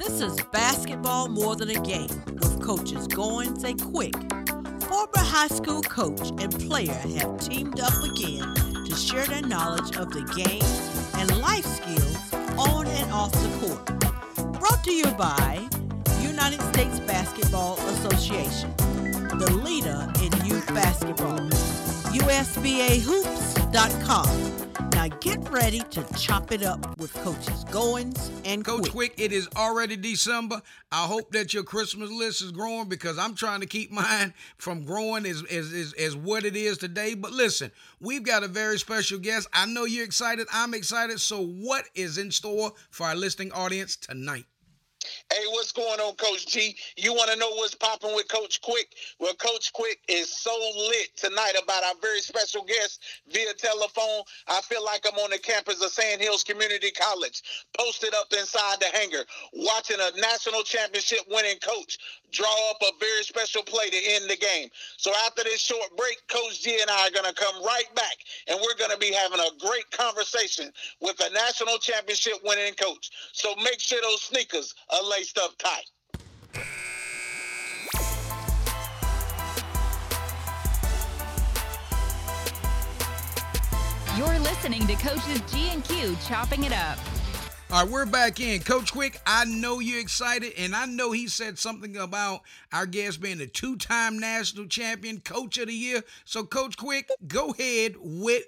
This is Basketball More Than a Game with coaches Goins and Quick. Former high school coach and player have teamed up again to share their knowledge of the game and life skills on and off the court. Brought to you by United States Basketball Association, the leader in youth basketball. USBAhoops.com. Now get ready to chop it up with coaches Goins and Coach Quick. It is already December. I hope that your Christmas list is growing, because I'm trying to keep mine from growing as what it is today. But listen, we've got a very special guest. I know you're excited. I'm excited. So what is in store for our listening audience tonight? Hey, what's going on, Coach G? You want to know what's popping with Coach Quick? Well, Coach Quick is so lit tonight about our very special guest via telephone. I feel like I'm on the campus of Sandhills Community College, posted up inside the hangar, watching a national championship winning coach draw up a very special play to end the game. So after this short break, Coach G and I are going to come right back, and we're going to be having a great conversation with a national championship winning coach. So make sure those sneakers are laced up tight. You're listening to Coaches G and Q Chopping It Up. All right, we're back in. Coach Quick, I know you're excited, and I know he said something about our guest being a two-time national champion, Coach of the Year. So, Coach Quick, go ahead with...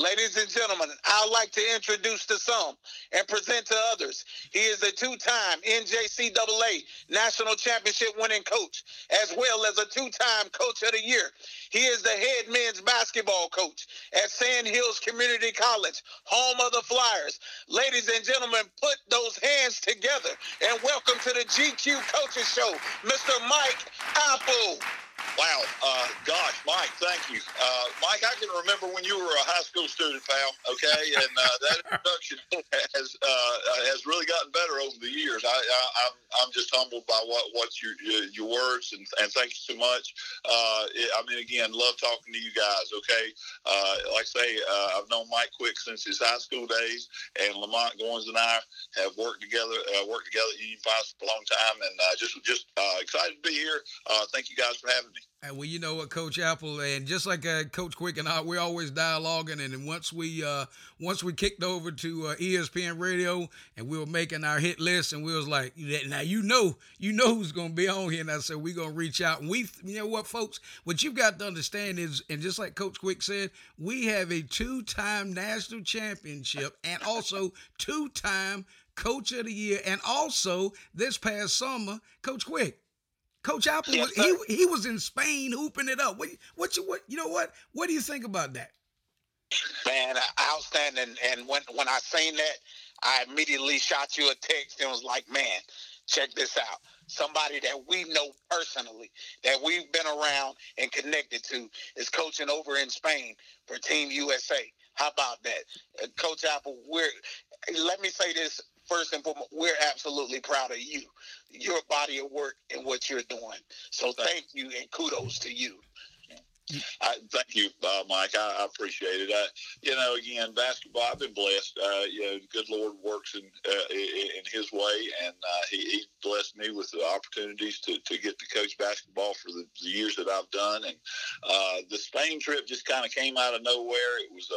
Ladies and gentlemen, I'd like to introduce to some and present to others. He is a two-time NJCAA National Championship winning coach, as well as a two-time Coach of the Year. He is the head men's basketball coach at Sandhills Community College, home of the Flyers. Ladies and gentlemen, put those hands together and welcome to the GQ Coaches Show, Mr. Mike Apple. Wow. Gosh, Mike, thank you. Mike, I can remember when you were a high school student, pal, okay? And that introduction has really gotten better over the years. I'm just humbled by what your words, and thank you so much. Again, love talking to you guys, okay? Like I say, I've known Mike Quick since his high school days, and Lamont Goins and I have worked together at Union Five for a long time, and just excited to be here. Thank you guys for having me. And well, you know what, Coach Apple, and just like Coach Quick and I, we're always dialoguing. And once we kicked over to ESPN Radio, and we were making our hit list, and we was like, now you know who's going to be on here. And I said, we're going to reach out. And you know what, folks, what you've got to understand is, and just like Coach Quick said, we have a two-time national championship and also two-time Coach of the Year, and also this past summer, Coach Quick. Coach Apple, yes, he was in Spain hooping it up. What do you think about that? Man, outstanding. And when I seen that, I immediately shot you a text and was like, man, check this out. Somebody that we know personally, that we've been around and connected to, is coaching over in Spain for Team USA. How about that? Coach Apple, let me say this. First and foremost, we're absolutely proud of you, your body of work, and what you're doing. So thank you, and kudos to you. Thank you, Mike. I appreciate it. Again, basketball, I've been blessed. Good Lord works in his way, and he blessed me with the opportunities to get to coach basketball for the years that I've done. And the Spain trip just kind of came out of nowhere. It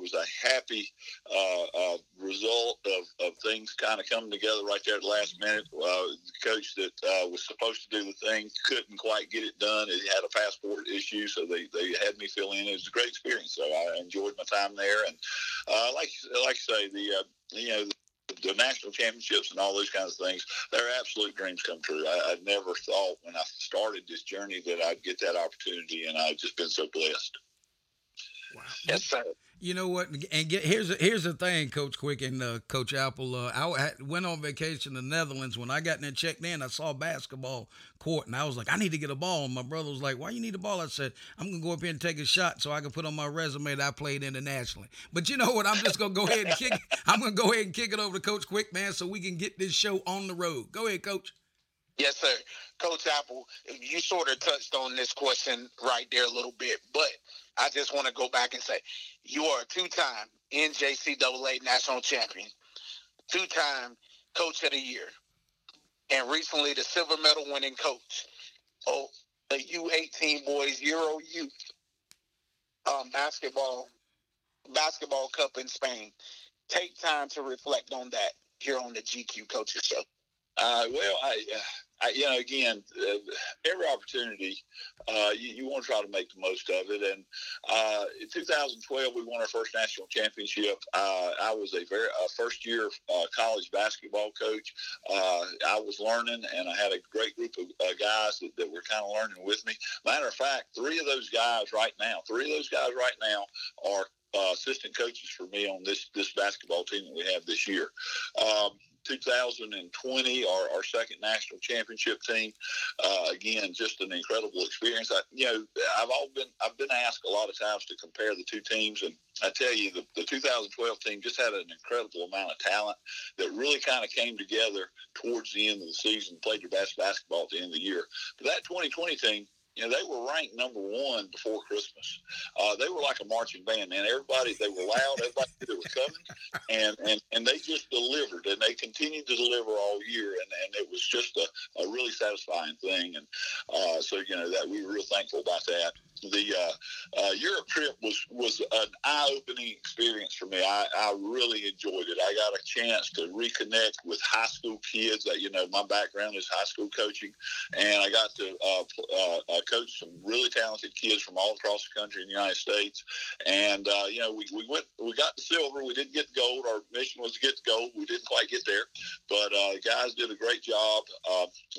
was a happy result of things kind of coming together right there at the last minute. The coach that was supposed to do the thing couldn't quite get it done. He had a passport issue. So they had me fill in. It was a great experience. So I enjoyed my time there. And like I say, the national championships and all those kinds of things, they're absolute dreams come true. I never thought when I started this journey that I'd get that opportunity, and I've just been so blessed. Wow. Yes, sir. You know what? And here's the thing, Coach Quick and Coach Apple. I went on vacation to the Netherlands. When I got there, checked in, I saw a basketball court, and I was like, I need to get a ball. And my brother was like, why you need a ball? I said, I'm going to go up here and take a shot so I can put on my resume that I played internationally. But you know what? I'm just going to go ahead and kick it. I'm going to go ahead and kick it over to Coach Quick, man, so we can get this show on the road. Go ahead, Coach. Yes, sir. Coach Apple, you sort of touched on this question right there a little bit, but I just want to go back and say you are a two-time NJCAA national champion, two-time Coach of the Year, and recently the silver medal winning coach of the U18 Boys Euro Youth Basketball Cup in Spain. Take time to reflect on that here on the GQ Coaches Show. Every opportunity, you want to try to make the most of it. And in 2012, we won our first national championship. I was a first-year college basketball coach. I was learning, and I had a great group of guys that were kind of learning with me. Matter of fact, three of those guys right now are assistant coaches for me on this basketball team that we have this year. 2020, our second national championship team. Again, just an incredible experience. I've been asked a lot of times to compare the two teams, and I tell you, the 2012 team just had an incredible amount of talent that really kind of came together towards the end of the season, played their best basketball at the end of the year. But that 2020 team, they were ranked number one before Christmas. They were like a marching band, man. They were loud. Everybody knew they were coming, and they just delivered, and they continued to deliver all year, and it was just a really satisfying thing. And so that we were real thankful about that. The Europe trip was an eye-opening experience for me. I really enjoyed it. I got a chance to reconnect with high school kids. My background is high school coaching, and I got to coach some really talented kids from all across the country in the United States. And we got the silver. We didn't get gold. Our mission was to get the gold. We didn't quite get there, but guys did a great job.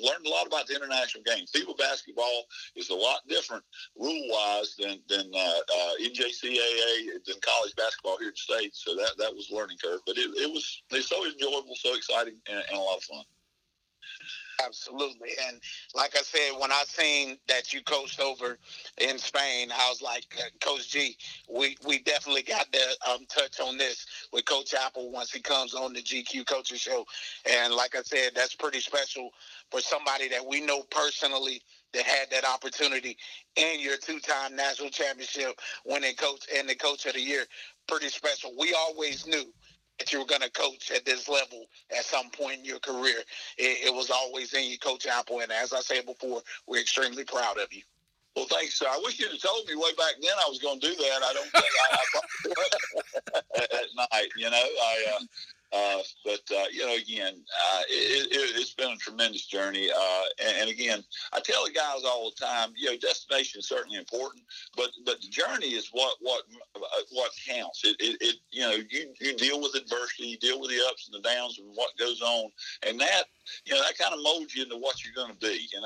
Learned a lot about the international game. FIBA basketball is a lot different rule-wise than NJCAA, than college basketball here in the States. So that was a learning curve, but it was so enjoyable, so exciting, and a lot of fun. Absolutely. And like I said, when I seen that you coached over in Spain, I was like, Coach G, we definitely got to touch on this with Coach Apple once he comes on the GQ Coaches Show. And like I said, that's pretty special for somebody that we know personally that had that opportunity, and your two-time national championship winning coach and the Coach of the Year. Pretty special. We always knew that you were going to coach at this level at some point in your career. It was always in you, Coach Apple, and as I said before, we're extremely proud of you. Well, thanks, sir. I wish you'd have told me way back then I was going to do that. I don't think I at night, it's been a tremendous journey. And again, I tell the guys all the time, destination is certainly important, but the journey is what counts. You deal with adversity, you deal with the ups and the downs and what goes on. And that kind of molds you into what you're going to be, and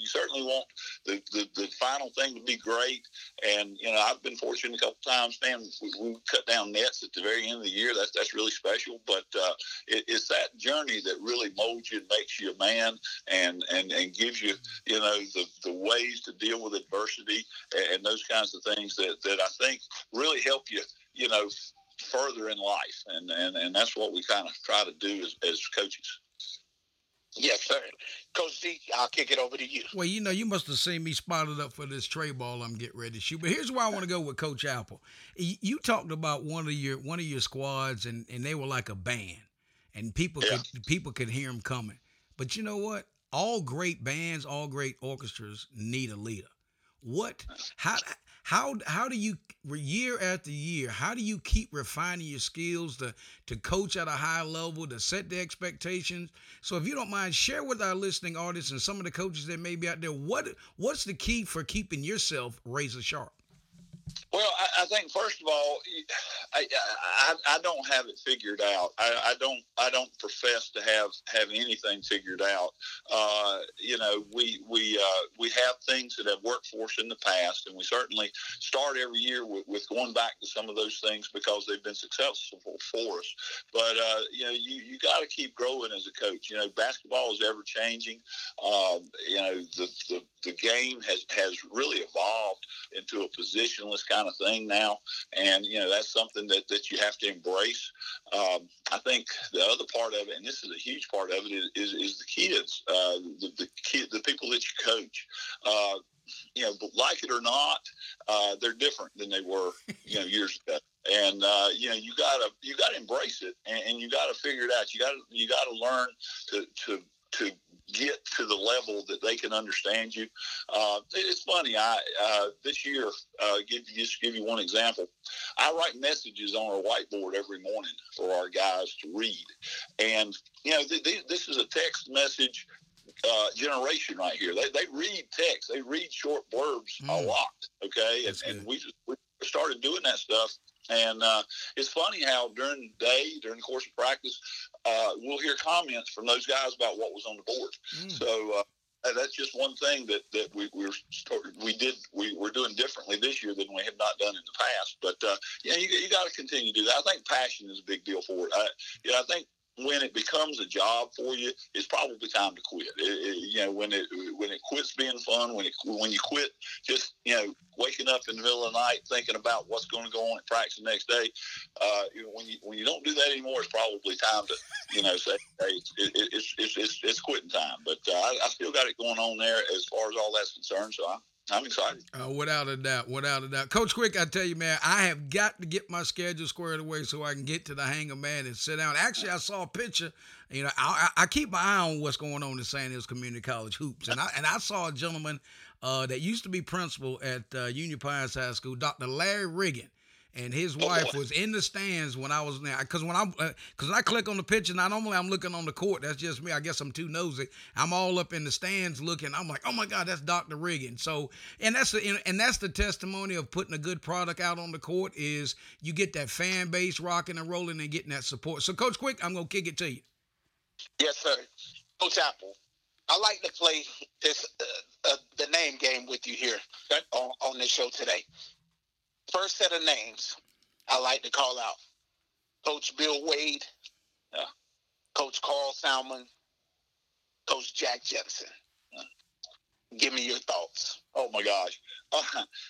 you certainly want the final thing to be great. And, I've been fortunate a couple times, man, we cut down nets at the very end of the year. That's really special, but it's that journey that really molds you and makes you a man and gives you, the ways to deal with adversity and those kinds of things that I think really help you, further in life. And that's what we kind of try to do as coaches. Yes, sir. Coach G, I'll kick it over to you. Well, you must have seen me spotted up for this tray ball I'm getting ready to shoot. But here's why I want to go with Coach Apple. You talked about one of your squads, and they were like a band, and people could hear them coming. But you know what? All great bands, all great orchestras need a leader. What? How do you, year after year, how do you keep refining your skills to coach at a high level, to set the expectations? So if you don't mind, share with our listening audience and some of the coaches that may be out there, what's the key for keeping yourself razor sharp? Well, I think first of all, I don't have it figured out. I don't profess to have anything figured out. We have things that have worked for us in the past, and we certainly start every year with going back to some of those things because they've been successful for us. But you got to keep growing as a coach. Basketball is ever changing. The game has really evolved into a position this kind of thing now. And, you know, that's something that you have to embrace. I think the other part of it, and this is a huge part of it, is the kids, the people that you coach. You know, like it or not, they're different than they were, you know, years ago. And, you know, you got to embrace it, and you got to figure it out. You got to learn to get to the level that they can understand you. It's funny. I this year, give you one example. I write messages on our whiteboard every morning for our guys to read. And, you know, this is a text message generation right here. They read text. They read short blurbs a lot. Okay. And we started doing that stuff. And it's funny how during the day, during the course of practice, we'll hear comments from those guys about what was on the board. So that's just one thing that we're doing differently this year than we have not done in the past. But yeah, you got to continue to do that. I think passion is a big deal for it. I think when it becomes a job for you, it's probably time to quit. When it quits being fun, when you quit just, you know, waking up in the middle of the night thinking about what's going to go on at practice the next day, when you don't do that anymore, it's probably time to, you know, say, hey, it's quitting time. But I still got it going on there as far as all that's concerned, so I'm excited. Without a doubt. Coach Quick, I tell you, man, I have got to get my schedule squared away so I can get to the hangar, man, and sit down. Actually, I saw a picture. You know, I keep my eye on what's going on in Sandhills Community College hoops. And I saw a gentleman that used to be principal at Union Pines High School, Dr. Larry Riggin. And his wife was in the stands when I was there. Because when I click on the picture, not only I'm looking on the court, that's just me. I guess I'm too nosy. I'm all up in the stands looking. I'm like, oh my God, that's Dr. Riggin. So, and that's the testimony of putting a good product out on the court is you get that fan base rocking and rolling and getting that support. So, Coach Quick, I'm gonna kick it to you. Yes, sir. Coach Apple, I like to play this the name game with you here on this show today. First set of names I like to call out: Coach Bill Wade, Coach Carl Salmon, Coach Jack Jensen. Give me your thoughts. Oh, my gosh.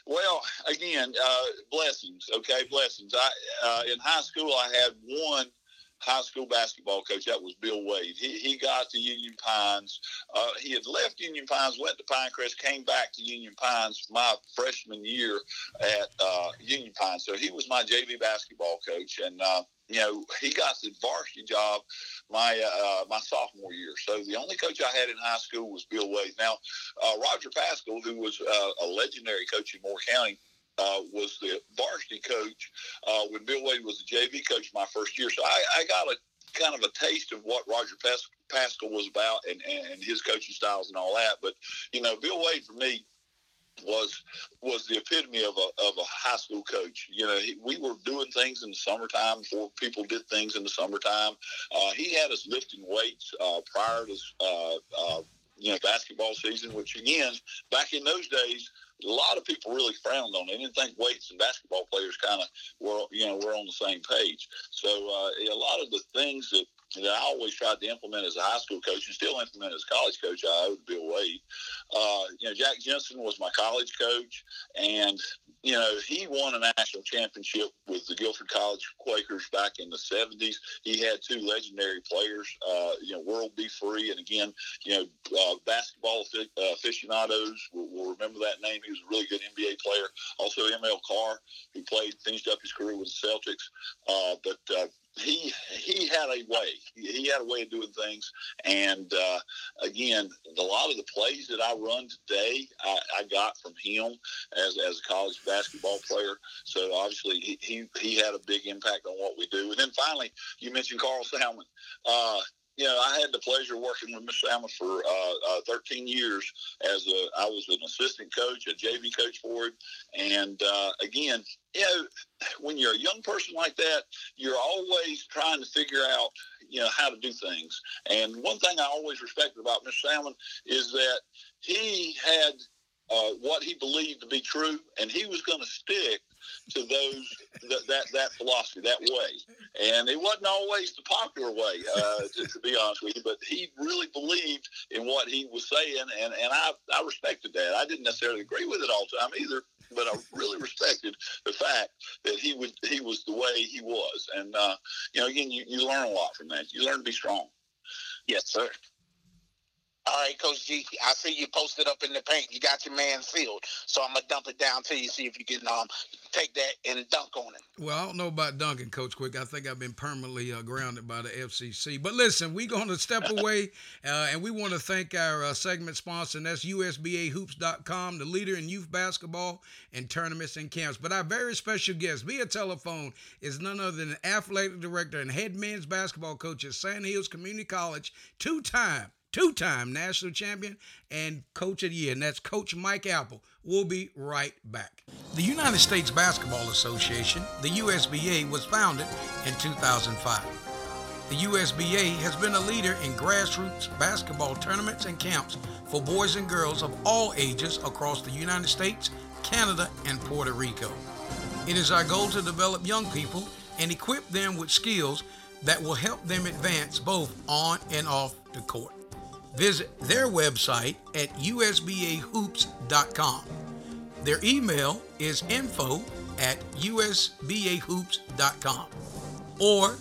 Well, again, blessings, okay, blessings. In high school, I had one high school basketball coach. That was Bill Wade. He got to Union Pines. He had left Union Pines, went to Pinecrest, came back to Union Pines my freshman year at Union Pines. So he was my JV basketball coach, and you know, he got the varsity job my sophomore year. So the only coach I had in high school was Bill Wade. Now, Roger Paschal, who was a legendary coach in Moore County, was the varsity coach when Bill Wade was the JV coach my first year. So I got a kind of a taste of what Roger Paschal was about and his coaching styles and all that. But, you know, Bill Wade for me was the epitome of a high school coach. You know, we were doing things in the summertime before people did things in the summertime. He had us lifting weights prior to, you know, basketball season, which, again, back in those days, a lot of people really frowned on it. They didn't think weights and basketball players kind of were, you know, we're on the same page. So a lot of the things that I always tried to implement as a high school coach and still implement as a college coach, I owe to Bill Wade. You know, Jack Jensen was my college coach, and, you know, he won a national championship with the Guilford College Quakers back in the 70s. He had two legendary players, you know, World Be Free, and again, you know, basketball aficionados will remember that name. He was a really good NBA player. Also, ML Carr, who finished up his career with the Celtics, but he had a way. He had a way of doing things. And, again, a lot of the plays that I run today, I got from him as a college basketball player. So, obviously, he had a big impact on what we do. And then, finally, you mentioned Carl Salmon. You know, I had the pleasure of working with Mr. Salmon for 13 years. I was an assistant coach, a JV coach for him. And, again, you know, when you're a young person like that, you're always trying to figure out, you know, how to do things. And one thing I always respected about Mr. Salmon is that he had what he believed to be true, and he was going to stick to those that philosophy, that way. And it wasn't always the popular way, to be honest with you, but he really believed in what he was saying, and I respected that. I didn't necessarily agree with it all the time either, but I really respected the fact that he was the way he was. And, again, you learn a lot from that. You learn to be strong. Yes, sir. All right, Coach G, I see you posted up in the paint. You got your man sealed. So I'm going to dump it down to you, see if you can take that and dunk on it. Well, I don't know about dunking, Coach Quick. I think I've been permanently grounded by the FCC. But listen, we're going to step away, and we want to thank our segment sponsor, and that's USBAhoops.com, the leader in youth basketball and tournaments and camps. But our very special guest via telephone is none other than the athletic director and head men's basketball coach at Sandhills Community College, two-time national champion and coach of the year, and that's Coach Mike Apple. We'll be right back. The United States Basketball Association, the USBA, was founded in 2005. The USBA has been a leader in grassroots basketball tournaments and camps for boys and girls of all ages across the United States, Canada, and Puerto Rico. It is our goal to develop young people and equip them with skills that will help them advance both on and off the court. Visit their website at USBAhoops.com. Their email is info@USBAhoops.com or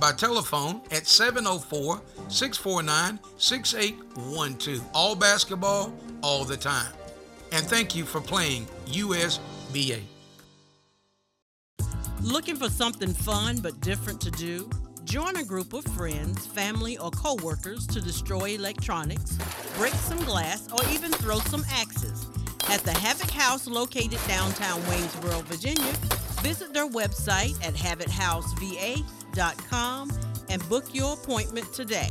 by telephone at 704-649-6812. All basketball, all the time. And thank you for playing USBA. Looking for something fun but different to do? Join a group of friends, family, or co-workers to destroy electronics, break some glass, or even throw some axes. At the Havoc House located downtown Waynesboro, Virginia, visit their website at HavocHouseVA.com and book your appointment today.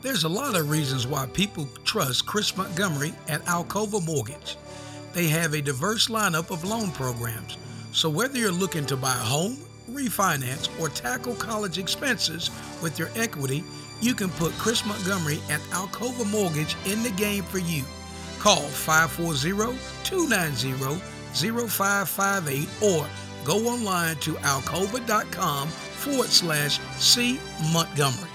There's a lot of reasons why people trust Chris Montgomery at Alcova Mortgage. They have a diverse lineup of loan programs, so whether you're looking to buy a home, refinance, or tackle college expenses with your equity, you can put Chris Montgomery at Alcova Mortgage in the game for you. Call 540-290-0558 or go online to alcova.com/C Montgomery.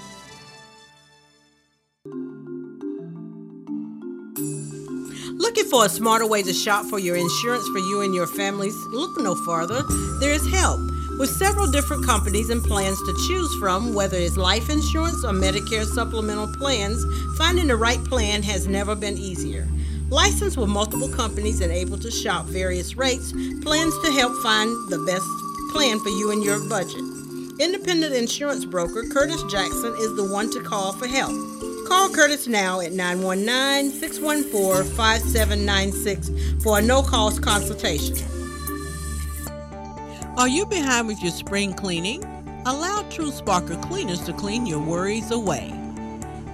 Looking for a smarter way to shop for your insurance for you and your families? Look no farther. There is help. With several different companies and plans to choose from, whether it's life insurance or Medicare supplemental plans, finding the right plan has never been easier. Licensed with multiple companies and able to shop various rates, plans to help find the best plan for you and your budget. Independent insurance broker Curtis Jackson is the one to call for help. Call Curtis now at 919-614-5796 for a no-cost consultation. Are you behind with your spring cleaning? Allow True Sparkle Cleaners to clean your worries away.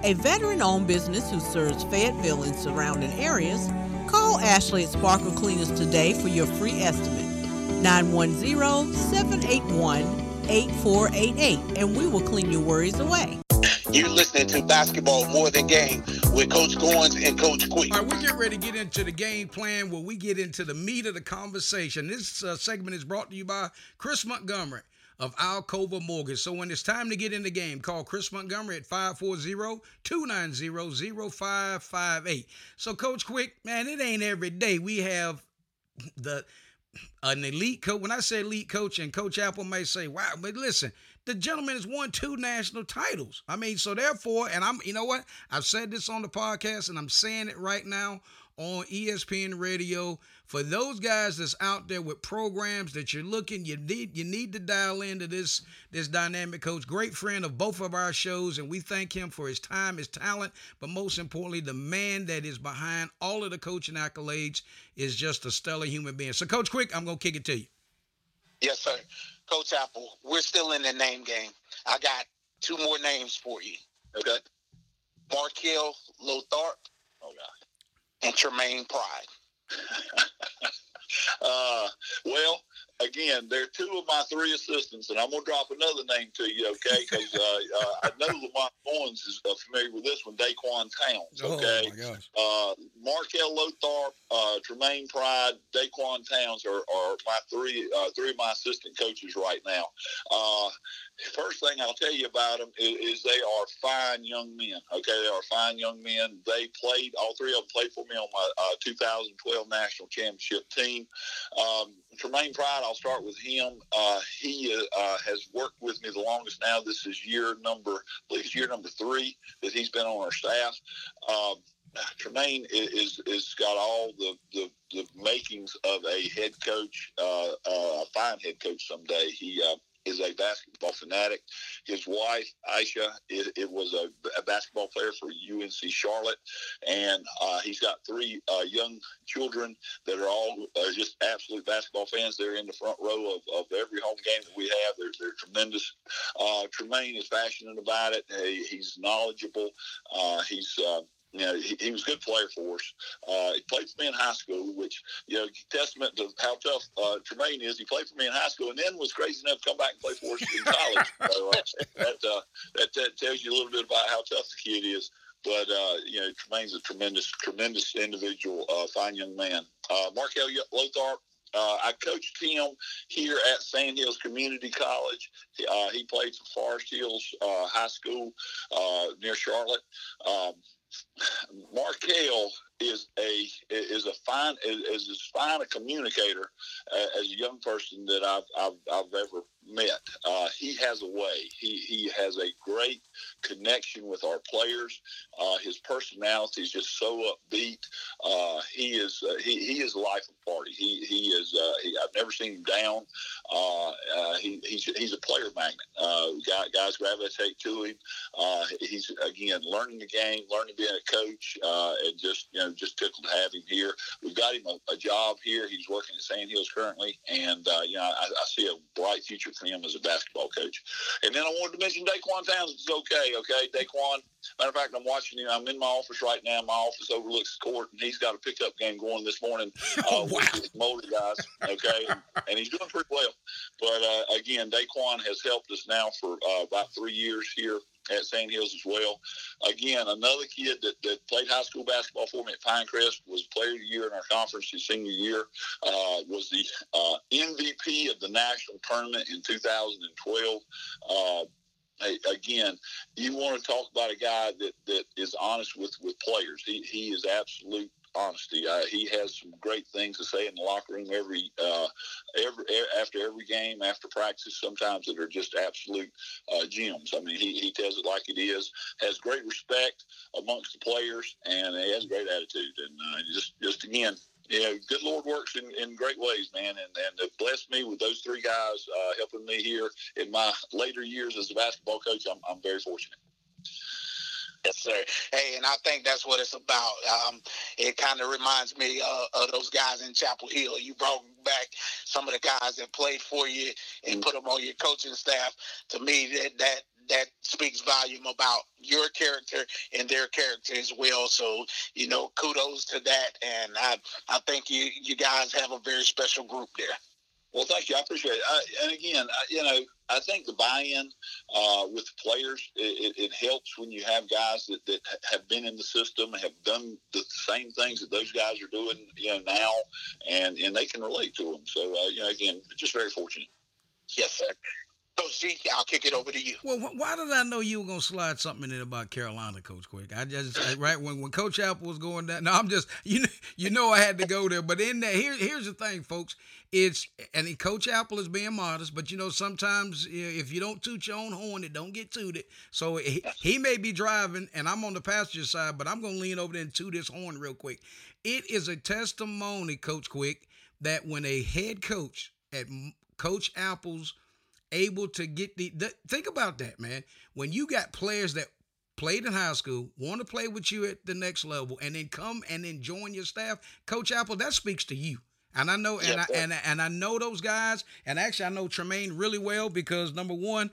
A veteran-owned business who serves Fayetteville and surrounding areas, call Ashley at Sparkle Cleaners today for your free estimate. 910-781-8488, and we will clean your worries away. You're listening to Basketball More Than Game with Coach Goins and Coach Quick. All right, we're getting ready to get into the game plan where we get into the meat of the conversation. This segment is brought to you by Chris Montgomery of Alcova Mortgage. So when it's time to get in the game, call Chris Montgomery at 540-290-0558. So, Coach Quick, man, it ain't every day we have an elite coach. When I say elite coach, and Coach Apple may say, wow, but listen, the gentleman has won 2 national titles. I mean, so therefore, and you know what? I've said this on the podcast, and I'm saying it right now on ESPN Radio. For those guys that's out there with programs that you're looking, you need to dial into this dynamic coach. Great friend of both of our shows, and we thank him for his time, his talent, but most importantly, the man that is behind all of the coaching accolades is just a stellar human being. So, Coach Quick, I'm going to kick it to you. Yes, sir. Coach Apple, we're still in the name game. I got 2 more names for you. Okay. Markell Lothard. Oh, God. And Tremaine Pride. Well, again, they're two of my three assistants, and I'm going to drop another name to you, okay, because I know Lamont Owens is familiar with this one, Daquan Towns, okay? Oh, my gosh. Markell Lothard, Tremaine Pride, Daquan Towns are my three of my assistant coaches right now. First thing I'll tell you about them is they are fine young men, okay? They are fine young men. They played, all three of them played for me on my 2012 National Championship team. Tremaine Pride, I'll start with him. He has worked with me the longest now. This is year number three that he's been on our staff. Tremaine is got all the makings of a head coach, a fine head coach someday. He is a basketball fanatic. His wife, Aisha, it was a basketball player for UNC Charlotte, and he's got three young children that are all just absolute basketball fans. They're in the front row of every home game that we have. They're tremendous. Tremaine is passionate about it. He's knowledgeable. He was a good player for us. He played for me in high school, which, testament to how tough Tremaine is. He played for me in high school and then was crazy enough to come back and play for us in college. So, that tells you a little bit about how tough the kid is. But, Tremaine's a tremendous, tremendous individual, fine young man. Markell Lothard. I coached him here at Sandhills Community College. He played for Forest Hills High School near Charlotte. Markell is as fine a communicator as a young person that I've ever met. He has a way. He has a great connection with our players. His personality is just so upbeat. He is the life of the party. I've never seen him down. He's a player magnet. Guys gravitate to him. He's again learning the game, learning being a coach, and just tickled to have him here. We've got him a job here. He's working at Sandhills currently, and I see a bright future for him as a basketball coach. And then I wanted to mention Daquan Townsend is okay. Daquan, matter of fact, I'm watching him. I'm in my office right now. My office overlooks the court, and he's got a pickup game going this morning with his Moldy guys, okay? And he's doing pretty well. But, again, Daquan has helped us now for about 3 years here at Sandhills as well. Again, another kid that played high school basketball for me at Pinecrest, was player of the year in our conference his senior year, was the MVP of the national tournament in 2012. Again, you want to talk about a guy that is honest with players. He is absolute honesty. He has some great things to say in the locker room after every game, after practice, sometimes that are just absolute gems. I mean, he tells it like it is, has great respect amongst the players, and he has a great attitude. And just again, good Lord works in great ways, man, and blessed me with those three guys helping me here in my later years as a basketball coach. I'm very fortunate. Yes, sir. Hey, and I think that's what it's about. It kind of reminds me of those guys in Chapel Hill. You brought back some of the guys that played for you and put them on your coaching staff. To me, that speaks volume about your character and their character as well. So, kudos to that. And I think you guys have a very special group there. Well, thank you. I appreciate it. I think the buy-in with the players, it helps when you have guys that have been in the system, have done the same things that those guys are doing now, and they can relate to them. So, again, just very fortunate. Yes, sir. Coach G, I'll kick it over to you. Well, why did I know you were going to slide something in there about Carolina, Coach Quick? Right when Coach Apple was going down. No, I'm just, I had to go there. But in that, here's the thing, folks. Coach Apple is being modest, but sometimes if you don't toot your own horn, it don't get tooted. So he may be driving, and I'm on the passenger side, but I'm going to lean over there and toot his horn real quick. It is a testimony, Coach Quick, that when a head coach at Coach Apple's able to get think about that, man. When you got players that played in high school, want to play with you at the next level, and then come and then join your staff, Coach Apple, that speaks to you. And I know, I know those guys, and actually I know Tremaine really well because number one,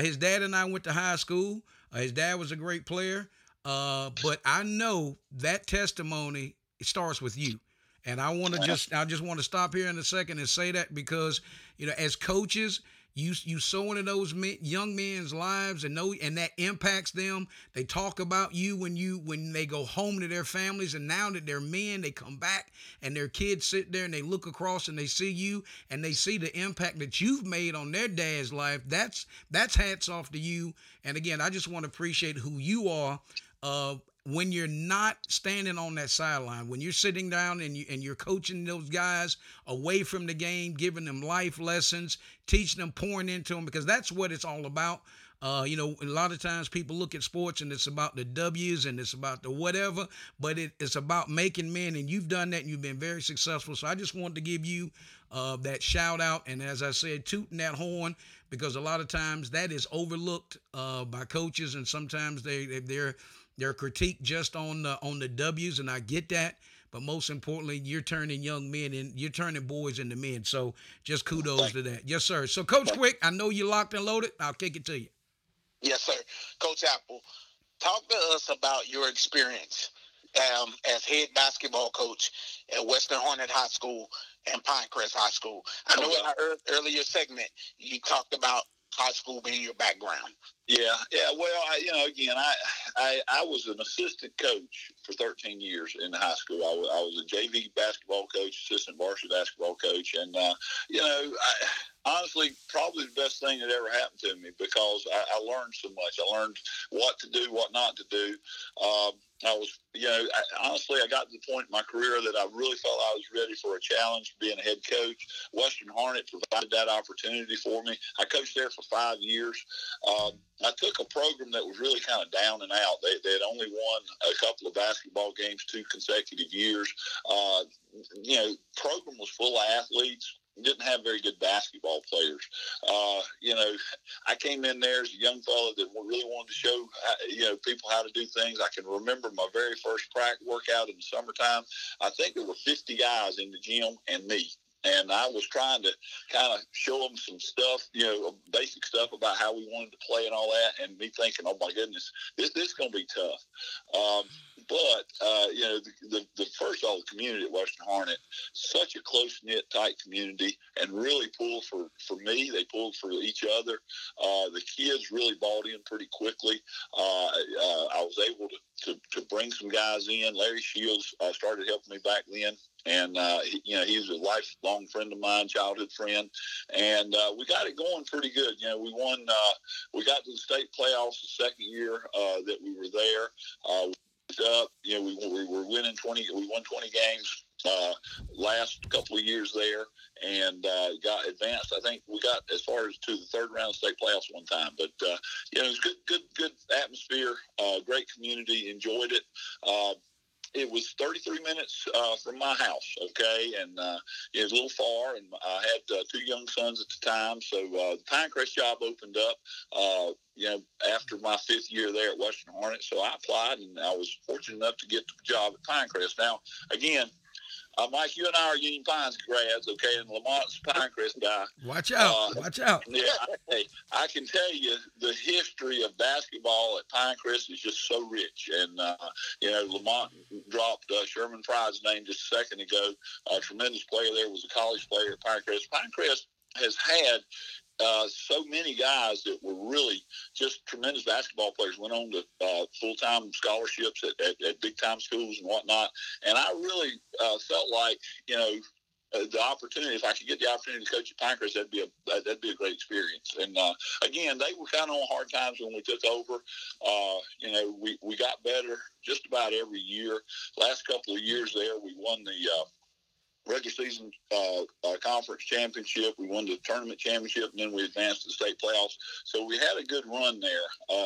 his dad and I went to high school. His dad was a great player, but I know that testimony starts with you. And I want to just want to stop here in a second and say that because, you know, as coaches, you sow into those men, young men's lives and that impacts them. They talk about you when they go home to their families, and now that they're men, they come back and their kids sit there and they look across and they see you and they see the impact that you've made on their dad's life. That's hats off to you. And again, I just want to appreciate who you are. When you're not standing on that sideline, when you're sitting down and you're coaching those guys away from the game, giving them life lessons, teaching them, pouring into them, because that's what it's all about. You know, a lot of times people look at sports and it's about the W's and it's about the whatever, but it's about making men, and you've done that and you've been very successful. So I just wanted to give you that shout out. And as I said, tooting that horn, because a lot of times that is overlooked by coaches, and sometimes they're critiqued just on the W's, and I get that. But most importantly, you're turning young men and you're turning boys into men. So just kudos to that. Yes, sir. So, Coach Quick, I know you're locked and loaded. I'll kick it to you. Yes, sir. Coach Apple, talk to us about your experience as head basketball coach at Western Harnett High School and Pinecrest High School. I know in our earlier segment you talked about high school being your background. Yeah. Well, I was an assistant coach for 13 years in high school. I was a JV basketball coach, assistant varsity basketball coach, and honestly, probably the best thing that ever happened to me, because I learned so much. I learned what to do, what not to do. I got to the point in my career that I really felt I was ready for a challenge, being a head coach. Western Harnett provided that opportunity for me. I coached there for 5 years. I took a program that was really kind of down and out. They had only won a couple of basketball games 2 consecutive years. Program was full of athletes. Didn't have very good basketball players. I came in there as a young fellow that really wanted to show, people how to do things. I can remember my very first crack workout in the summertime. I think there were 50 guys in the gym and me. And I was trying to kind of show them some stuff, basic stuff about how we wanted to play and all that. And me thinking, oh, my goodness, this is going to be tough. The first of all, the community at Western Harnett, such a close-knit, tight community, and really pulled for me. They pulled for each other. The kids really bought in pretty quickly. I was able to bring some guys in. Larry Shields started helping me back then. And, he was a lifelong friend of mine, childhood friend. And we got it going pretty good. We won. We got to the state playoffs the second year that we were there. We were winning 20. We won 20 games last couple of years there, and got advanced. I think we got as far as to the third round of state playoffs one time. But it was good atmosphere. Great community. Enjoyed it. It was 33 minutes from my house, okay, and it was a little far, and I had 2 young sons at the time, so the Pinecrest job opened up, after my 5th year there at Western Harnett, so I applied, and I was fortunate enough to get the job at Pinecrest. Now, again, Mike, you and I are Union Pines grads, okay, and Lamont's Pinecrest guy. Watch out. Yeah, I can tell you the history of basketball at Pinecrest is just so rich. And, Lamont dropped Sherman Pride's name just a second ago. A tremendous player there, was a college player at Pinecrest. Pinecrest has had so many guys that were really just tremendous basketball players, went on to full-time scholarships at big-time schools and whatnot. And I really felt like, the opportunity, if I could get the opportunity to coach at Pinecrest, that'd be a great experience. And again, they were kind of on hard times when we took over. We got better just about every year. Last couple of years there, we won the regular season conference championship. We won the tournament championship, and then we advanced to the state playoffs. So we had a good run there.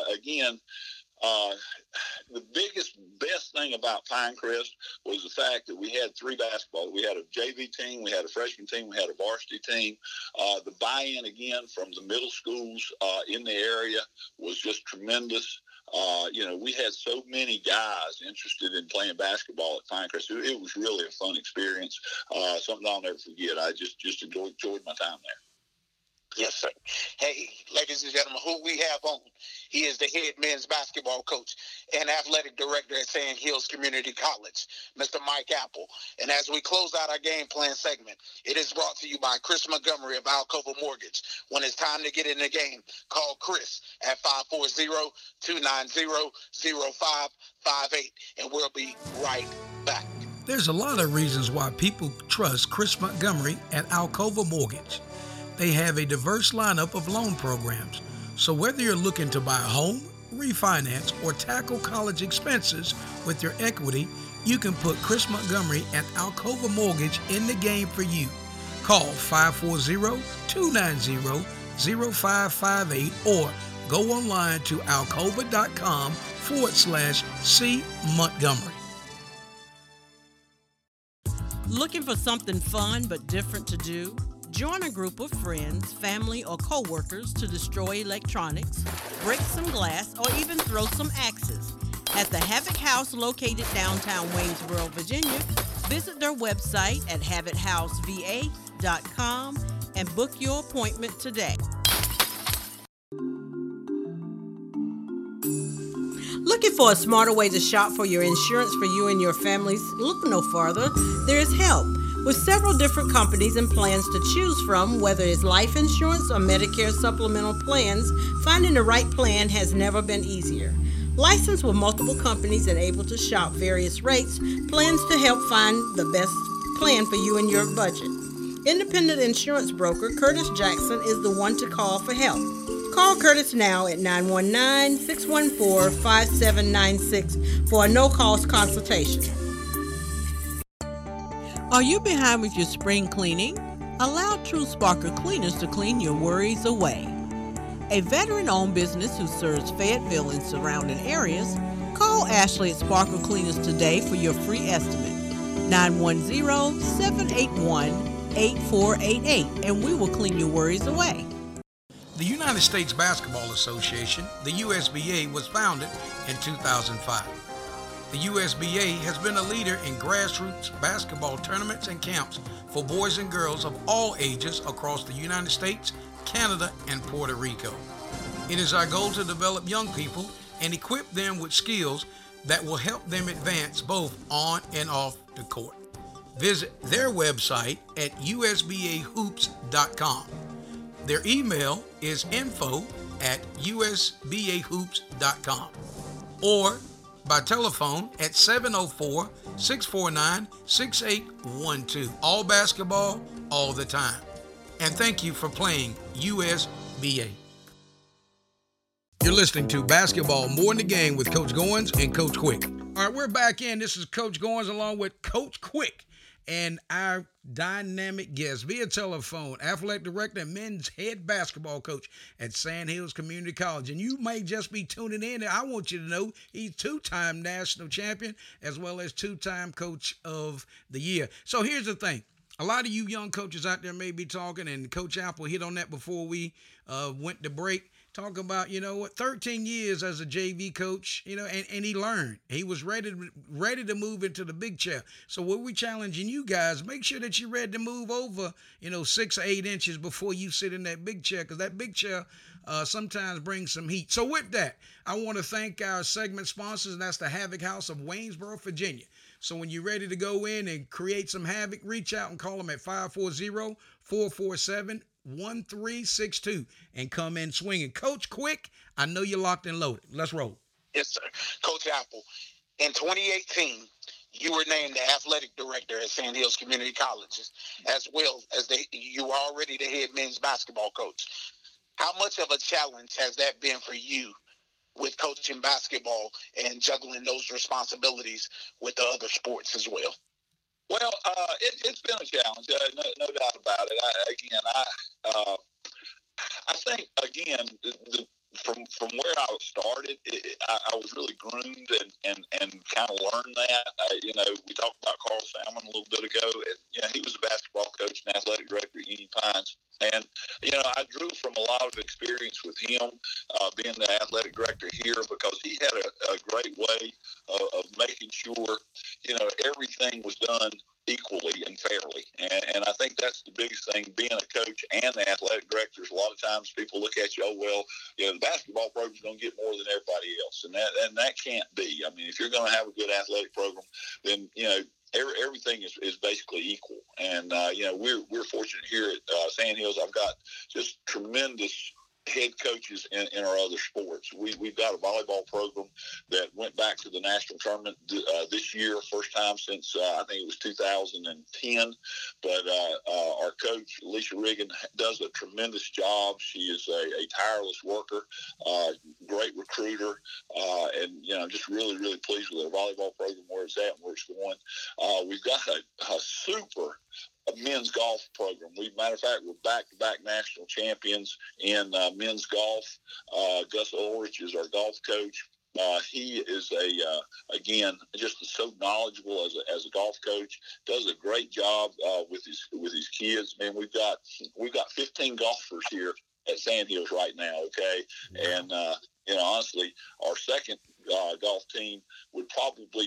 The best thing about Pinecrest was the fact that we had 3 basketball. We had a JV team, we had a freshman team, we had a varsity team. The buy-in, again, from the middle schools in the area was just tremendous. We had so many guys interested in playing basketball at Pinecrest. It was really a fun experience, something I'll never forget. I just enjoyed my time there. Yes, sir. Hey, ladies and gentlemen, who we have on, he is the head men's basketball coach and athletic director at Sandhills Community College, Mr. Mike Apple. And as we close out our game plan segment, it is brought to you by Chris Montgomery of Alcova Mortgage. When it's time to get in the game, call Chris at 540-290-0558, and we'll be right back. There's a lot of reasons why people trust Chris Montgomery at Alcova Mortgage. They have a diverse lineup of loan programs, so whether you're looking to buy a home, refinance, or tackle college expenses with your equity, you can put Chris Montgomery at Alcova Mortgage in the game for you. Call 540-290-0558 or go online to alcova.com/C Montgomery. Looking for something fun but different to do? Join a group of friends, family, or co-workers to destroy electronics, break some glass, or even throw some axes. At the Havoc House located downtown Waynesboro, Virginia, visit their website at havochouseVA.com and book your appointment today. Looking for a smarter way to shop for your insurance for you and your families? Look no farther. There is help. With several different companies and plans to choose from, whether it's life insurance or Medicare supplemental plans, finding the right plan has never been easier. Licensed with multiple companies and able to shop various rates, plans to help find the best plan for you and your budget. Independent insurance broker Curtis Jackson is the one to call for help. Call Curtis now at 919-614-5796 for a no-cost consultation. Are you behind with your spring cleaning? Allow True Sparkle Cleaners to clean your worries away. A veteran-owned business who serves Fayetteville and surrounding areas, call Ashley at Sparkle Cleaners today for your free estimate. 910-781-8488, and we will clean your worries away. The United States Basketball Association, the USBA, was founded in 2005. The USBA has been a leader in grassroots basketball tournaments and camps for boys and girls of all ages across the United States, Canada, and Puerto Rico. It is our goal to develop young people and equip them with skills that will help them advance both on and off the court. Visit their website at USBAhoops.com. Their email is info@usbahoops.com or by telephone at 704-649-6812. All basketball, all the time. And thank you for playing USBA. You're listening to Basketball More in the Game with Coach Goins and Coach Quick. All right, we're back in. This is Coach Goins along with Coach Quick and our dynamic guest via telephone, athletic director and men's head basketball coach at Sandhills Community College. And you may just be tuning in, and I want you to know he's two-time national champion as well as two-time coach of the year. So here's the thing. A lot of you young coaches out there may be talking, and Coach Apple hit on that before we went to break. Talk about, you know what, 13 years as a JV coach, you know, and he learned. He was ready to move into the big chair. So what we're challenging you guys, make sure that you're ready to move over, you know, 6 or 8 inches before you sit in that big chair, because that big chair sometimes brings some heat. So with that, I want to thank our segment sponsors, and that's the Havoc House of Waynesboro, Virginia. So when you're ready to go in and create some havoc, reach out and call them at 540-447-1362 and come in swinging. Coach Quick, I know you're locked and loaded. Let's roll. Yes, sir. Coach Apple, in 2018, you were named the athletic director at Sandhills Community College, as well as you were already the head men's basketball coach. How much of a challenge has that been for you with coaching basketball and juggling those responsibilities with the other sports as well? Well, it's been a challenge, no doubt about it. I think, again, the from where I started, I was really groomed and kind of learned that. We talked about Carl Salmon a little bit ago. And, he was a basketball coach and athletic director at Union Pines. And, I drew from a lot of experience with him being the athletic director here, because he had a great way of making sure, everything was done equally and fairly. And I think that's the biggest thing, being a coach and the athletic directors. A lot of times people look at you, the basketball program's going to get more than everybody else. And that can't be. I mean, if you're going to have a good athletic program, then, everything is basically equal. And, we're fortunate here at Sandhills. I've got just tremendous head coaches in our other sports. We've got a volleyball program that went back to the national tournament this year, first time since I think it was 2010. But our coach, Alicia Riggin, does a tremendous job. She is a tireless worker, great recruiter, and just really, really pleased with our volleyball program, where it's at and where it's going. We've got a super men's golf program. Matter of fact, we're back-to-back national champions in men's golf. Gus Ulrich is our golf coach. He is just so knowledgeable as a golf coach. Does a great job with his kids. Man, we've got 15 golfers here at Sandhills right now. Okay, and honestly, our second golf team would probably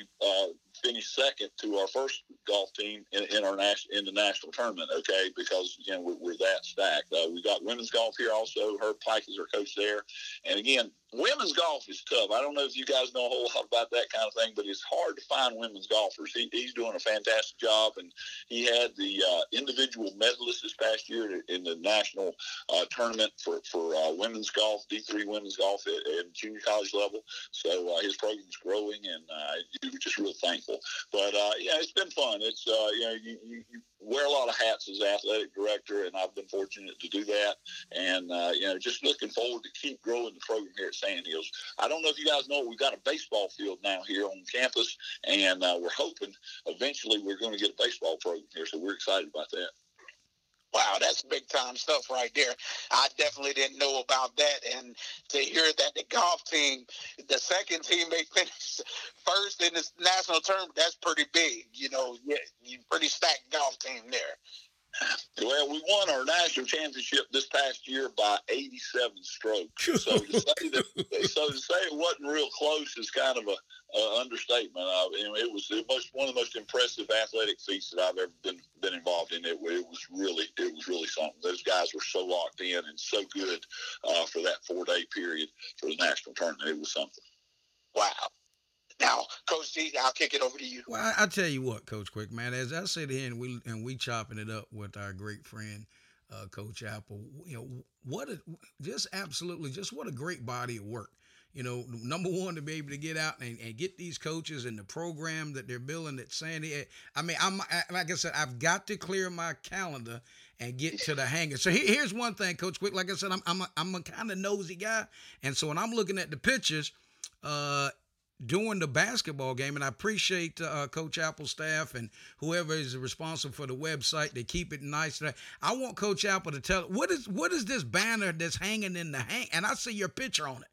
finish second to our first golf team in the national tournament, okay, because, we're that stacked. We've got women's golf here also. Herb Pike is our coach there. And, again, women's golf is tough. I don't know if you guys know a whole lot about that kind of thing, but it's hard to find women's golfers. He's doing a fantastic job, and he had the individual medalist this past year in the national tournament for women's golf, D3 women's golf at junior college level. So his program's growing, and we're just real thankful. But, it's been fun. It's, you wear a lot of hats as athletic director, and I've been fortunate to do that. And, just looking forward to keep growing the program here at Sandhills. I don't know if you guys know, we've got a baseball field now here on campus, and we're hoping eventually we're going to get a baseball program here. So we're excited about that. Wow, that's big-time stuff right there. I definitely didn't know about that. And to hear that the golf team, the second team, they finished first in this national tournament, that's pretty big. You pretty stacked golf team there. Well, we won our national championship this past year by 87 strokes. So to say it wasn't real close is kind of an understatement. It was one of the most impressive athletic feats that I've ever been involved in. It was really something. Those guys were so locked in and so good for that 4-day period for the national tournament. It was something. Wow. Now, Coach G, I'll kick it over to you. Well, I tell you what, Coach Quick, man, as I sit here and we chopping it up with our great friend, Coach Apple, what a great body of work. Number one, to be able to get out and get these coaches and the program that they're building at Sandy. I mean, like I said, I've got to clear my calendar and get to the hangar. So here's one thing, Coach Quick. Like I said, I'm a kind of nosy guy, and so when I'm looking at the pictures, during the basketball game, and I appreciate Coach Apple's staff and whoever is responsible for the website to keep it nice. I want Coach Apple to tell what is this banner that's hanging in the hang, and I see your picture on it.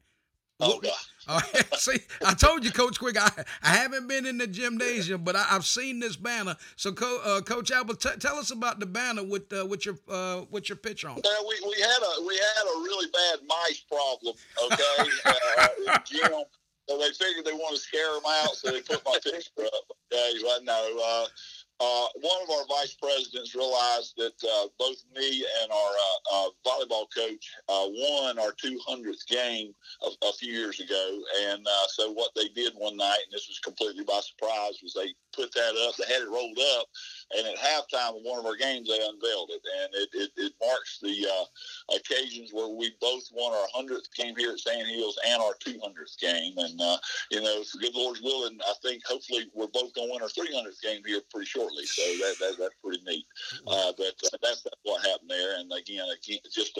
Oh, God. See, I told you, Coach Quick, I haven't been in the gymnasium, but I've seen this banner. So, Coach Apple, tell us about the banner with your picture on. Well, we had a really bad mice problem, okay, in gym. So they figured they want to scare them out, so they put my picture up. Okay, I know. One of our vice presidents realized that both me and our volleyball coach won our 200th game a few years ago. And so what they did one night, and this was completely by surprise, was they put that up. They had it rolled up, and at halftime of one of our games, they unveiled it. And it marks the occasions where we both won our 100th game here at Sandhills and our 200th game. And, if the good Lord's willing, I think hopefully we're both going to win our 300th game here pretty shortly. So that's pretty neat. But that's what happened there. And again just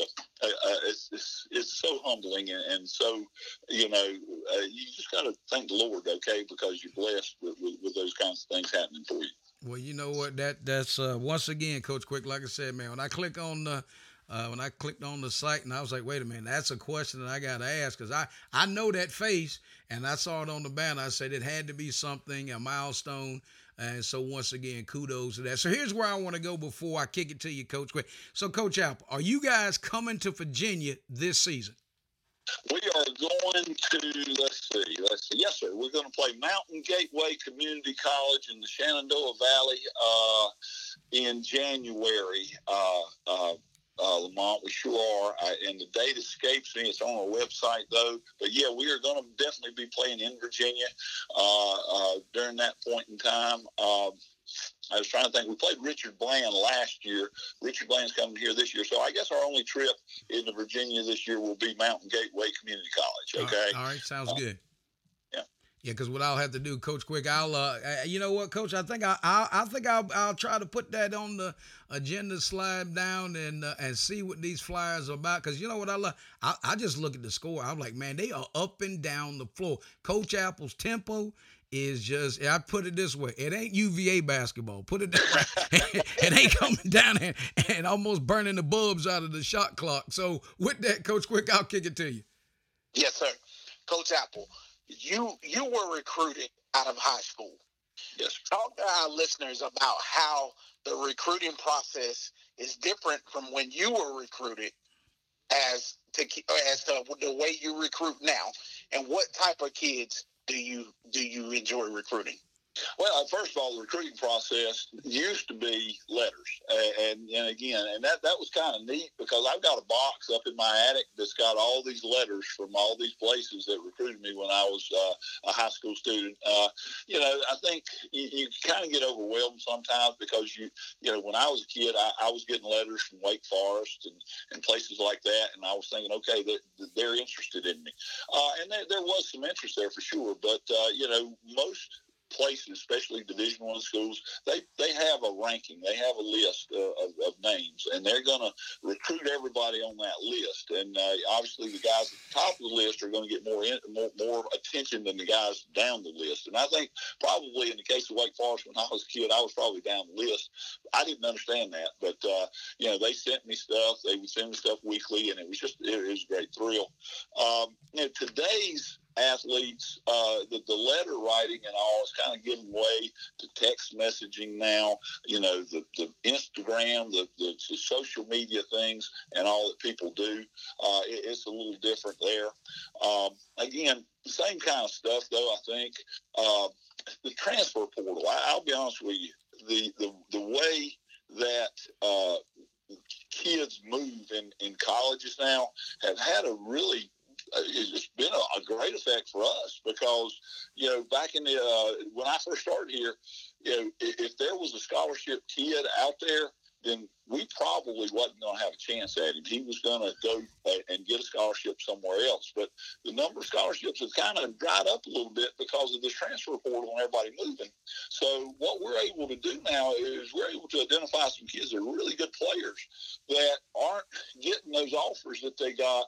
it's so humbling and so you just got to thank the Lord, okay, because you're blessed with those kinds of things happening for you. Well, you know what? That's once again, Coach Quick. Like I said, man, when I click on the when I clicked on the site, and I was like, wait a minute, that's a question that I got to ask, because I know that face, and I saw it on the banner. I said it had to be something, a milestone. And so, once again, kudos to that. So, here's where I want to go before I kick it to you, Coach Quick. So, Coach Apple, are you guys coming to Virginia this season? We are going to, let's see. Yes, sir. We're going to play Mountain Gateway Community College in the Shenandoah Valley in January. Lamont, we sure are. And the date escapes me. It's on our website, though. But, yeah, we are going to definitely be playing in Virginia during that point in time. I was trying to think. We played Richard Bland last year. Richard Bland's coming here this year. So I guess our only trip into Virginia this year will be Mountain Gateway Community College. Okay? All right. Sounds good. Yeah, because what I'll have to do, Coach Quick, I'll you know what, Coach? I think I'll try to put that on the agenda slide down and see what these flyers are about. Because you know what I love? I just look at the score. I'm like, man, they are up and down the floor. Coach Apple's tempo is just, I put it this way, it ain't UVA basketball. Put it that way. It ain't coming down and almost burning the bulbs out of the shot clock. So with that, Coach Quick, I'll kick it to you. Yes, sir. Coach Apple, You were recruited out of high school. Yes. Talk to our listeners about how the recruiting process is different from when you were recruited as to the way you recruit now, and what type of kids do you enjoy recruiting? Well, first of all, the recruiting process used to be letters. And again, that was kind of neat because I've got a box up in my attic that's got all these letters from all these places that recruited me when I was a high school student. You know, I think you kind of get overwhelmed sometimes because, you know, when I was a kid, I was getting letters from Wake Forest and places like that. And I was thinking, okay, they're interested in me. And there was some interest there for sure. But, you know, most places, especially Division I schools, they have a ranking. They have a list of names, and they're going to recruit everybody on that list. And obviously, the guys at the top of the list are going to get more attention than the guys down the list. And I think probably in the case of Wake Forest, when I was a kid, I was probably down the list. I didn't understand that, but you know, they sent me stuff. They would send me stuff weekly, and it was a great thrill. You know, today's athletes, the letter writing and all is kind of giving way to text messaging now, you know, the Instagram, the social media things and all that people do. It's a little different there. Again, same kind of stuff, though, I think. The transfer portal, I'll be honest with you, the way that kids move in colleges now have had a really, it's been a great effect for us because, you know, back in the when I first started here, you know, if there was a scholarship kid out there, then we probably wasn't going to have a chance at him. He was going to go and get a scholarship somewhere else. But the number of scholarships has kind of dried up a little bit because of this transfer portal and everybody moving. So what we're able to do now is we're able to identify some kids that are really good players that aren't getting those offers that they got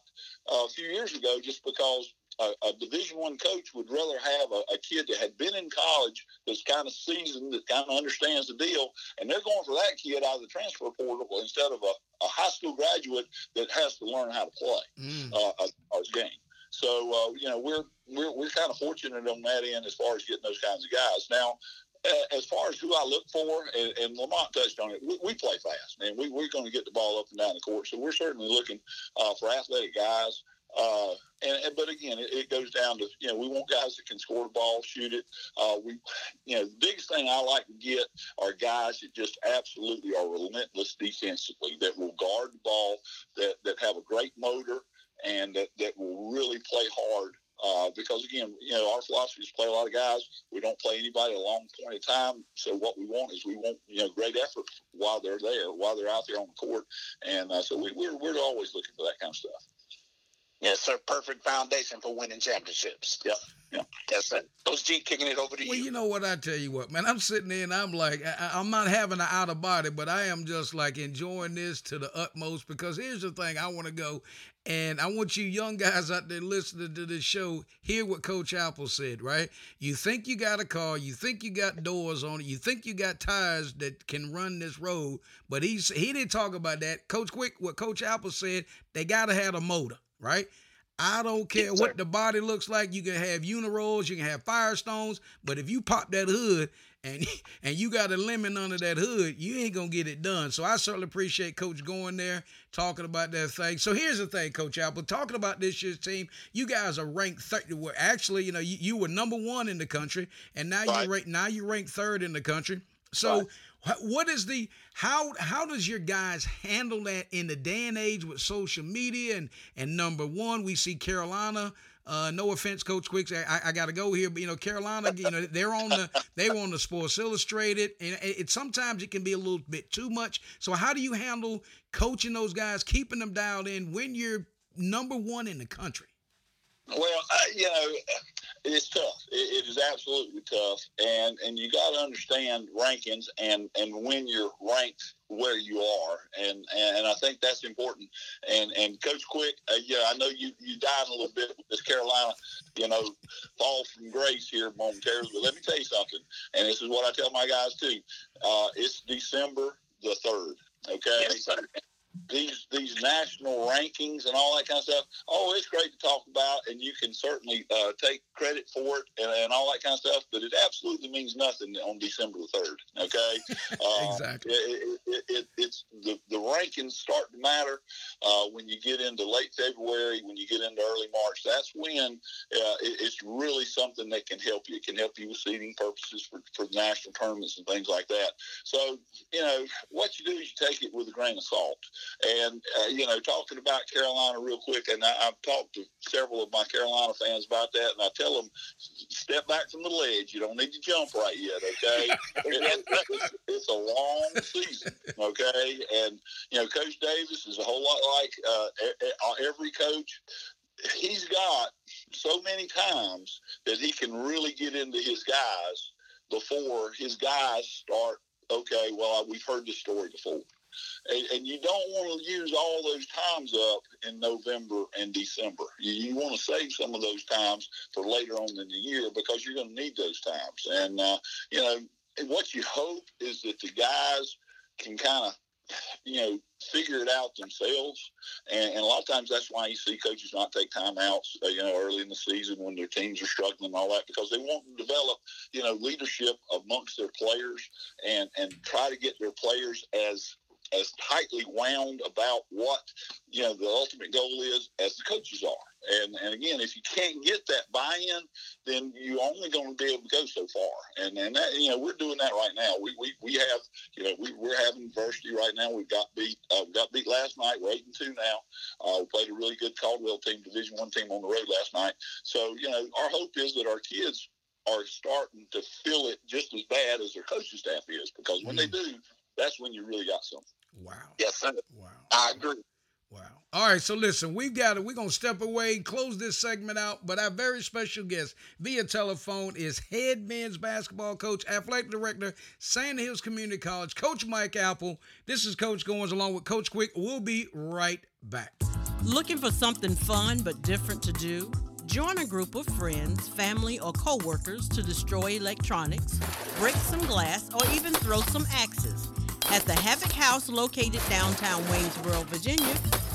a few years ago just because a Division I coach would rather have a kid that had been in college, that's kind of seasoned, that kind of understands the deal, and they're going for that kid out of the transfer portal instead of a high school graduate that has to learn how to play a game. So, you know, we're kind of fortunate on that end as far as getting those kinds of guys. Now, as far as who I look for, and Lamont touched on it, we play fast, man. We're going to get the ball up and down the court, so we're certainly looking for athletic guys. But again, it goes down to, you know, we want guys that can score the ball, shoot it. You know, the biggest thing I like to get are guys that just absolutely are relentless defensively, that will guard the ball, that have a great motor, and that will really play hard. Because again, you know, our philosophy is play a lot of guys. We don't play anybody a long point of time. So what we want is you know, great effort while they're there, while they're out there on the court. And so we're always looking for that kind of stuff. Yes, sir. Perfect foundation for winning championships. Yeah, yeah. That's it. Coach G, kicking it over to you. Well, you know what? I tell you what, man. I'm sitting there and I'm like, I'm not having an out of body, but I am just like enjoying this to the utmost, because here's the thing. I want to go, and I want you young guys out there listening to this show, hear what Coach Apple said, right? You think you got a car, you think you got doors on it, you think you got tires that can run this road, but he didn't talk about that. Coach Quick, what Coach Apple said, they got to have a motor, right? I don't care what the body looks like. You can have Unirolls, you can have Firestones, but if you pop that hood and you got a lemon under that hood, you ain't going to get it done. So I certainly appreciate Coach going there, talking about that thing. So here's the thing, Coach Apple, talking about this year's team, you guys are ranked third. Actually, you know, you were number one in the country, and now right. you rank third in the country. So right. What is the how does your guys handle that in the day and age with social media and number one, we see Carolina. No offense, Coach Quicks, I got to go here, but you know Carolina, you know they were on the Sports Illustrated, and it sometimes it can be a little bit too much. So how do you handle coaching those guys, keeping them dialed in when you're number one in the country? Well, you know, it's tough. It is absolutely tough, and you got to understand rankings and when you're ranked where you are, and I think that's important. And Coach Quick, yeah, I know you died a little bit with this Carolina, you know, fall from grace here momentarily, but let me tell you something, and this is what I tell my guys too. It's December the 3rd, okay? Yes, sir. These national rankings and all that kind of stuff, oh, it's great to talk about, and you can certainly take credit for it and all that kind of stuff, but it absolutely means nothing on December the 3rd, okay? Exactly. It's the rankings start to matter when you get into late February, when you get into early March. That's when it's really something that can help you. It can help you with seeding purposes for national tournaments and things like that. So, you know, what you do is you take it with a grain of salt. And, you know, talking about Carolina real quick, and I've talked to several of my Carolina fans about that, and I tell them, step back from the ledge. You don't need to jump right yet, okay? It's a long season, okay? And, you know, Coach Davis is a whole lot like every coach. He's got so many times that he can really get into his guys before his guys start, okay, well, we've heard this story before. And you don't want to use all those times up in November and December. You want to save some of those times for later on in the year, because you're going to need those times. And, you know, what you hope is that the guys can kind of, you know, figure it out themselves. And a lot of times that's why you see coaches not take timeouts, you know, early in the season when their teams are struggling and all that, because they want to develop, you know, leadership amongst their players and try to get their players as tightly wound about what, you know, the ultimate goal is as the coaches are. And again, if you can't get that buy-in, then you're only going to be able to go so far. And that, you know, we're doing that right now. We have, you know, we're having adversity right now. We got beat last night. We're 8-2 now. We played a really good Caldwell team, Division I team on the road last night. So, you know, our hope is that our kids are starting to feel it just as bad as their coaching staff is, because when they do, that's when you really got something. Wow. Yes, sir. Wow. I agree. Wow. All right, so listen, we're going to step away, close this segment out, but our very special guest via telephone is head men's basketball coach, athletic director, Sandhills Community College, Coach Mike Apple. This is Coach Goins along with Coach Quick. We'll be right back. Looking for something fun but different to do? Join a group of friends, family, or coworkers to destroy electronics, break some glass, or even throw some axes. At the Havoc House, located downtown Waynesboro, Virginia,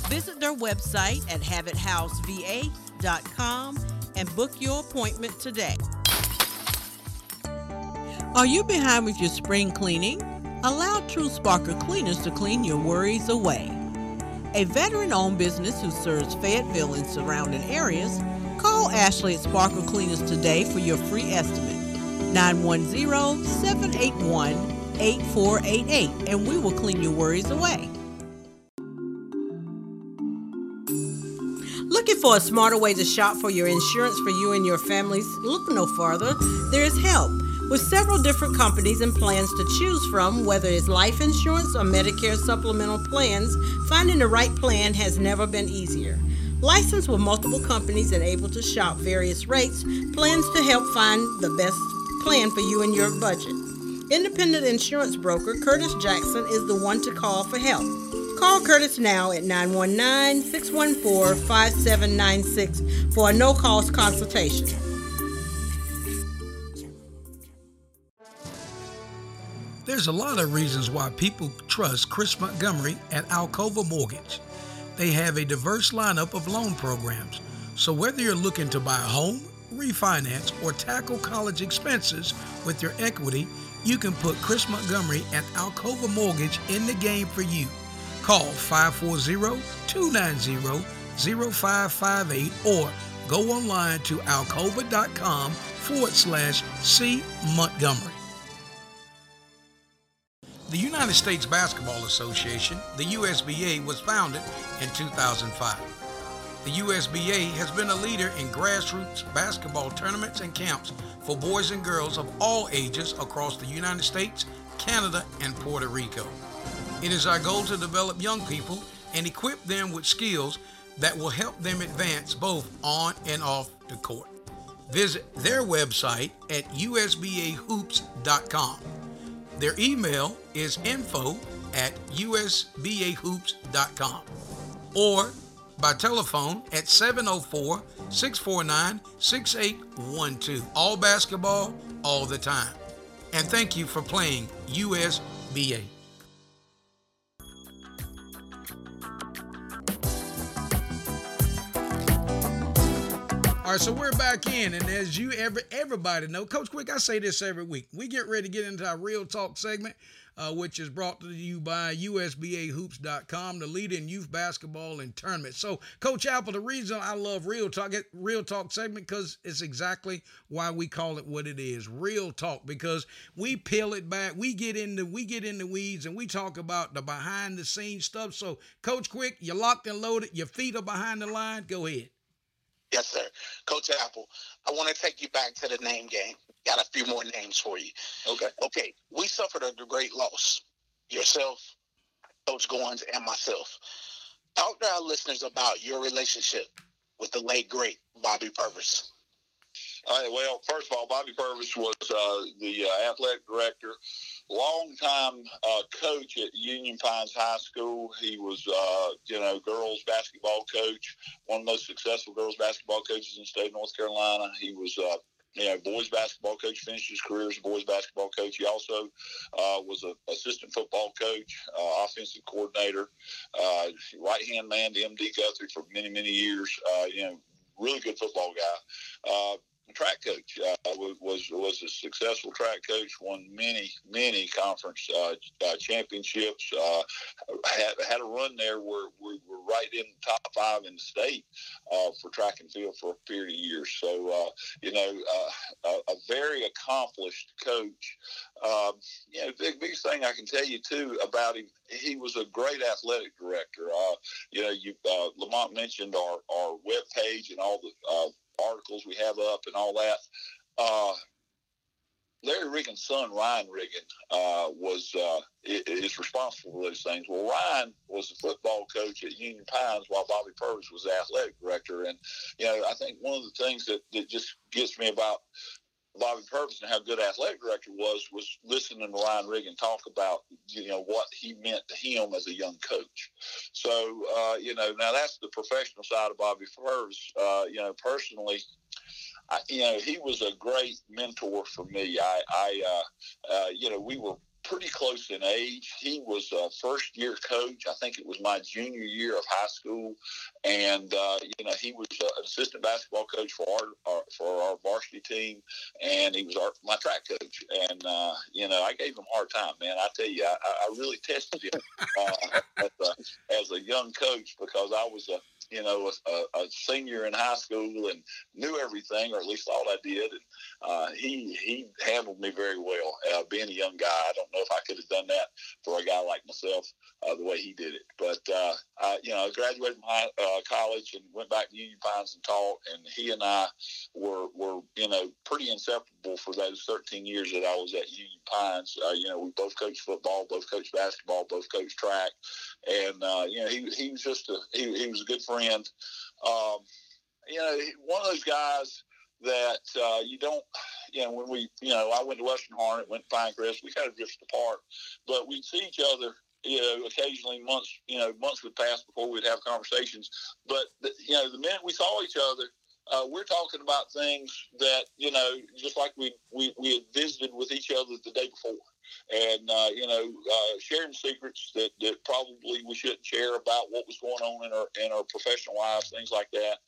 visit their website at havochouseva.com and book your appointment today. Are you behind with your spring cleaning? Allow True Sparkle Cleaners to clean your worries away. A veteran-owned business who serves Fayetteville and surrounding areas, call Ashley at Sparkle Cleaners today for your free estimate, 910-781-781. 8488, and we will clean your worries away. Looking for a smarter way to shop for your insurance for you and your families? Look no farther. There is help. With several different companies and plans to choose from, whether it's life insurance or Medicare supplemental plans, finding the right plan has never been easier. Licensed with multiple companies and able to shop various rates, plans to help find the best plan for you and your budget. Independent insurance broker Curtis Jackson is the one to call for help. Call Curtis now at 919-614-5796 for a no-cost consultation. There's a lot of reasons why people trust Chris Montgomery at Alcova Mortgage. They have a diverse lineup of loan programs, so whether you're looking to buy a home, refinance, or tackle college expenses with your equity, you can put Chris Montgomery at Alcova Mortgage in the game for you. Call 540-290-0558 or go online to alcova.com/C Montgomery. The United States Basketball Association, the USBA, was founded in 2005. The USBA has been a leader in grassroots basketball tournaments and camps for boys and girls of all ages across the United States, Canada, and Puerto Rico. It is our goal to develop young people and equip them with skills that will help them advance both on and off the court. Visit their website at USBAhoops.com. Their email is info@usbahoops.com or by telephone at 704-649-6812. All basketball, all the time. And thank you for playing USBA. All right, so we're back in, and as you everybody know, Coach Quick, I say this every week. We get ready to get into our Real Talk segment, which is brought to you by USBAhoops.com, the leader in youth basketball and tournaments. So, Coach Apple, the reason I love Real Talk segment because it's exactly why we call it what it is, Real Talk, because we peel it back, we get in the weeds, and we talk about the behind-the-scenes stuff. So, Coach Quick, you're locked and loaded, your feet are behind the line, go ahead. Yes, sir. Coach Apple, I want to take you back to the name game. Got a few more names for you. Okay. We suffered a great loss. Yourself, Coach Goins, and myself. Talk to our listeners about your relationship with the late, great Bobby Purvis. All right, well, first of all, Bobby Purvis was the athletic director, longtime coach at Union Pines High School. He was, girls basketball coach, one of the most successful girls basketball coaches in the state of North Carolina. He was, boys basketball coach, finished his career as a boys basketball coach. He also was an assistant football coach, offensive coordinator, right-hand man to M.D. Guthrie for many, many years. Really good football guy. Track coach was a successful track coach. Won many conference championships. Had a run there where we were right in the top five in the state for track and field for a period of years. So a very accomplished coach. The biggest thing I can tell you too about him, he was a great athletic director. Lamont mentioned our webpage and all the articles we have up and all that. Larry Riggin's son, Ryan Regan, is responsible for those things. Well, Ryan was the football coach at Union Pines while Bobby Purvis was the athletic director. And, I think one of the things that just gets me about Bobby Purvis and how good athletic director was listening to Ryan Regan talk about, what he meant to him as a young coach. So, now that's the professional side of Bobby Purvis. Personally, he was a great mentor for me. We were pretty close in age. He was a first-year coach. I think it was my junior year of high school, and he was an assistant basketball coach for our varsity team, and he was my track coach. And I gave him a hard time, man. I tell you, I really tested him as a young coach because I was a senior in high school and knew everything, or at least all I did. And he handled me very well. Being a young guy, I don't know if I could have done that for a guy like myself the way he did it. But, I graduated from college and went back to Union Pines and taught, and he and I were pretty inseparable for those 13 years that I was at Union Pines. We both coached football, both coached basketball, both coached track. And, he was a good friend. You know, one of those guys that you don't, you know, when we, you know, I went to Western Harnett, went to Pinecrest, we kind of drifted apart, but we'd see each other, you know, occasionally. Months, you know, months would pass before we'd have conversations, but, you know, the minute we saw each other, we're talking about things that, you know, just like we had visited with each other the day before. And, you know, sharing secrets that probably we shouldn't share about what was going on in our professional lives, things like that.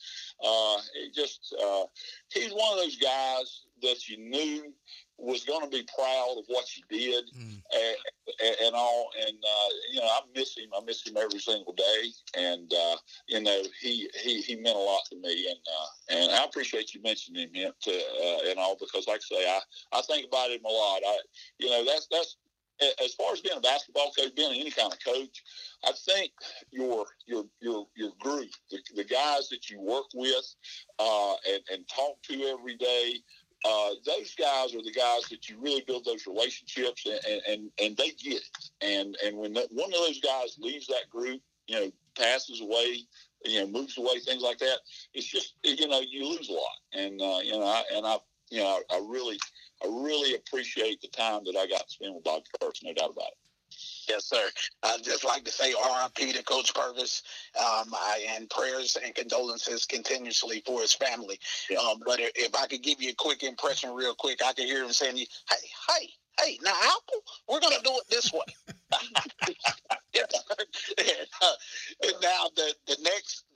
He's one of those guys that you knew was going to be proud of what you did and all. And, you know, I miss him. I miss him every single day. And, you know, he meant a lot to me. And I appreciate you mentioning him and all, because like I say, I think about him a lot. You know, that's as far as being a basketball coach, being any kind of coach, I think your group, the guys that you work with and talk to every day, those guys are the guys that you really build those relationships, and they get it. And when one of those guys leaves that group, you know, passes away, you know, moves away, things like that, it's just, you know, you lose a lot. And you know, I really appreciate the time that I got to spend with Bobby Purvis, no doubt about it. Yes, sir. I'd just like to say RIP to Coach Purvis, and prayers and condolences continuously for his family. Yeah. But if I could give you a quick impression real quick, I could hear him saying, hey, now, Apple, we're going to do it this way. And now the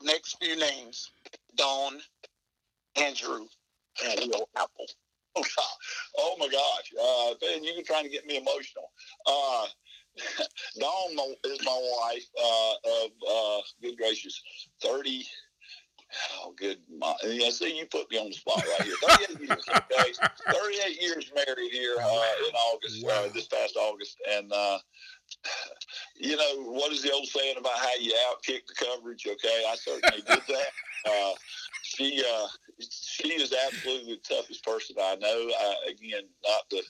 next few names, Don, Andrew, and Will Apple. Oh, my gosh. Ben, you were trying to get me emotional. Dawn is my wife of good gracious, 30. Oh, good. Yeah, see, you put me on the spot right here. 38 years, okay? 38 years married here in August, this past August. And, you know, what is the old saying about how you outkick the coverage, okay? I certainly did that. She is absolutely the toughest person I know. Again, not the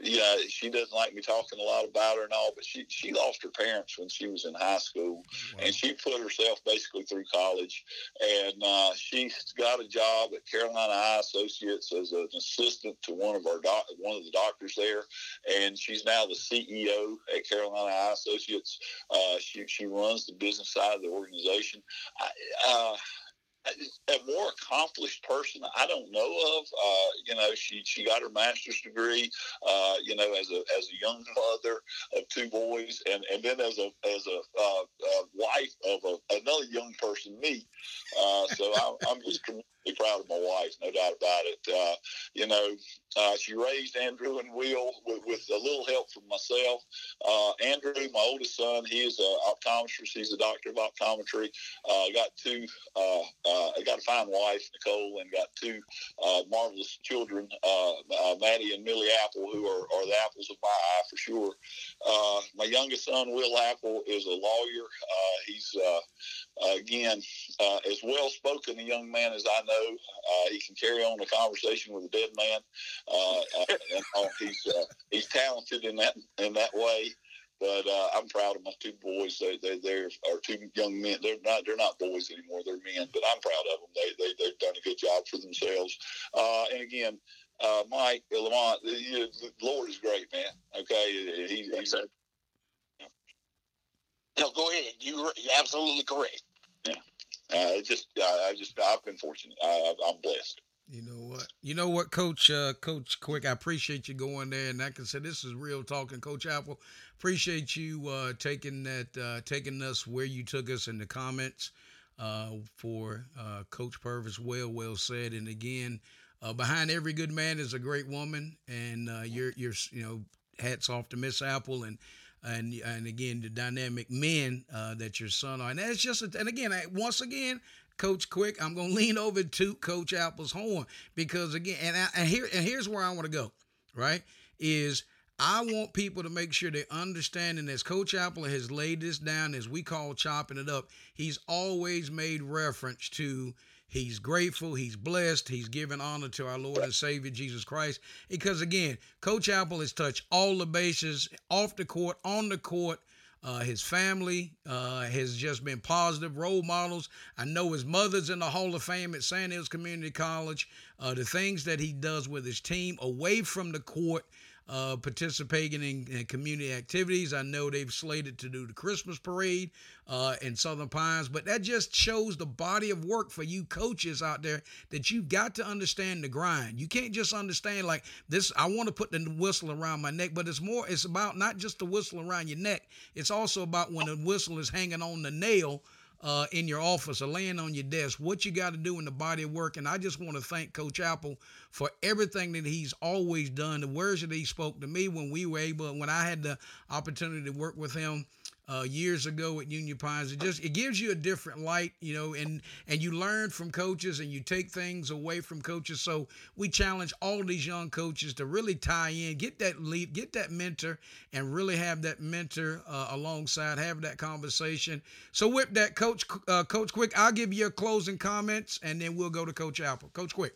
you know, she doesn't like me talking a lot about her and all, but she lost her parents when she was in high school, and she put herself basically through college. And she's got a job at Carolina Eye Associates as an assistant to one of the doctors there, and she's now the CEO at Carolina Eye Associates. She runs the business side of the organization. A more accomplished person I don't know of. You know, she got her master's degree, you know, as a young mother of two boys, and then as a wife of another young person, me. So I'm just tremendously proud of my wife, no doubt about it. You know, she raised Andrew and Will with a little help from myself. Andrew, my oldest son, he is an optometrist. He's a doctor of optometry. I got a fine wife, Nicole, and got two marvelous children, Maddie and Millie Apple, who are the apples of my eye for sure. My youngest son, Will Apple, is a lawyer. He's, again, as well-spoken a young man as I know. He can carry on a conversation with a dead man. He's talented in that way. But I'm proud of my two boys. They are two young men. They're not boys anymore. They're men. But I'm proud of them. They've done a good job for themselves. And again, Mike Lamont, the Lord is great, man. Okay, he's. Yeah. No, go ahead. You're absolutely correct. Yeah. I've been fortunate. I'm blessed. You know what, Coach? Coach Quick, I appreciate you going there, and like I said, this is real talking. Coach Apple, appreciate you taking us where you took us in the comments for Coach Purvis. Well said. And again, behind every good man is a great woman, and you're you know, hats off to Miss Apple and again the dynamic men that your son are, and that's just once again. Coach Quick, I'm going to lean over to Coach Apple's horn because, again, here's where I want to go, right, is I want people to make sure they understand, and as Coach Apple has laid this down, as we call chopping it up, he's always made reference to he's grateful, he's blessed, he's giving honor to our Lord and Savior, Jesus Christ, because, again, Coach Apple has touched all the bases off the court, on the court, His family has just been positive role models. I know his mother's in the Hall of Fame at Sandhills Community College. The things that he does with his team away from the court, participating in community activities. I know they've slated to do the Christmas parade in Southern Pines, but that just shows the body of work for you coaches out there that you've got to understand the grind. You can't just understand like this, I want to put the whistle around my neck, but it's about not just the whistle around your neck. It's also about when the whistle is hanging on the nail in your office or laying on your desk, what you got to do in the body of work. And I just want to thank Coach Apple for everything that he's always done. The words that he spoke to me when I had the opportunity to work with him years ago at Union Pines, it gives you a different light, and you learn from coaches and you take things away from coaches. So we challenge all these young coaches to really tie in, get that lead, get that mentor, and really have that mentor alongside, have that conversation. So with that, Coach Quick, I'll give you your closing comments, and then we'll go to Coach Apple. Coach Quick.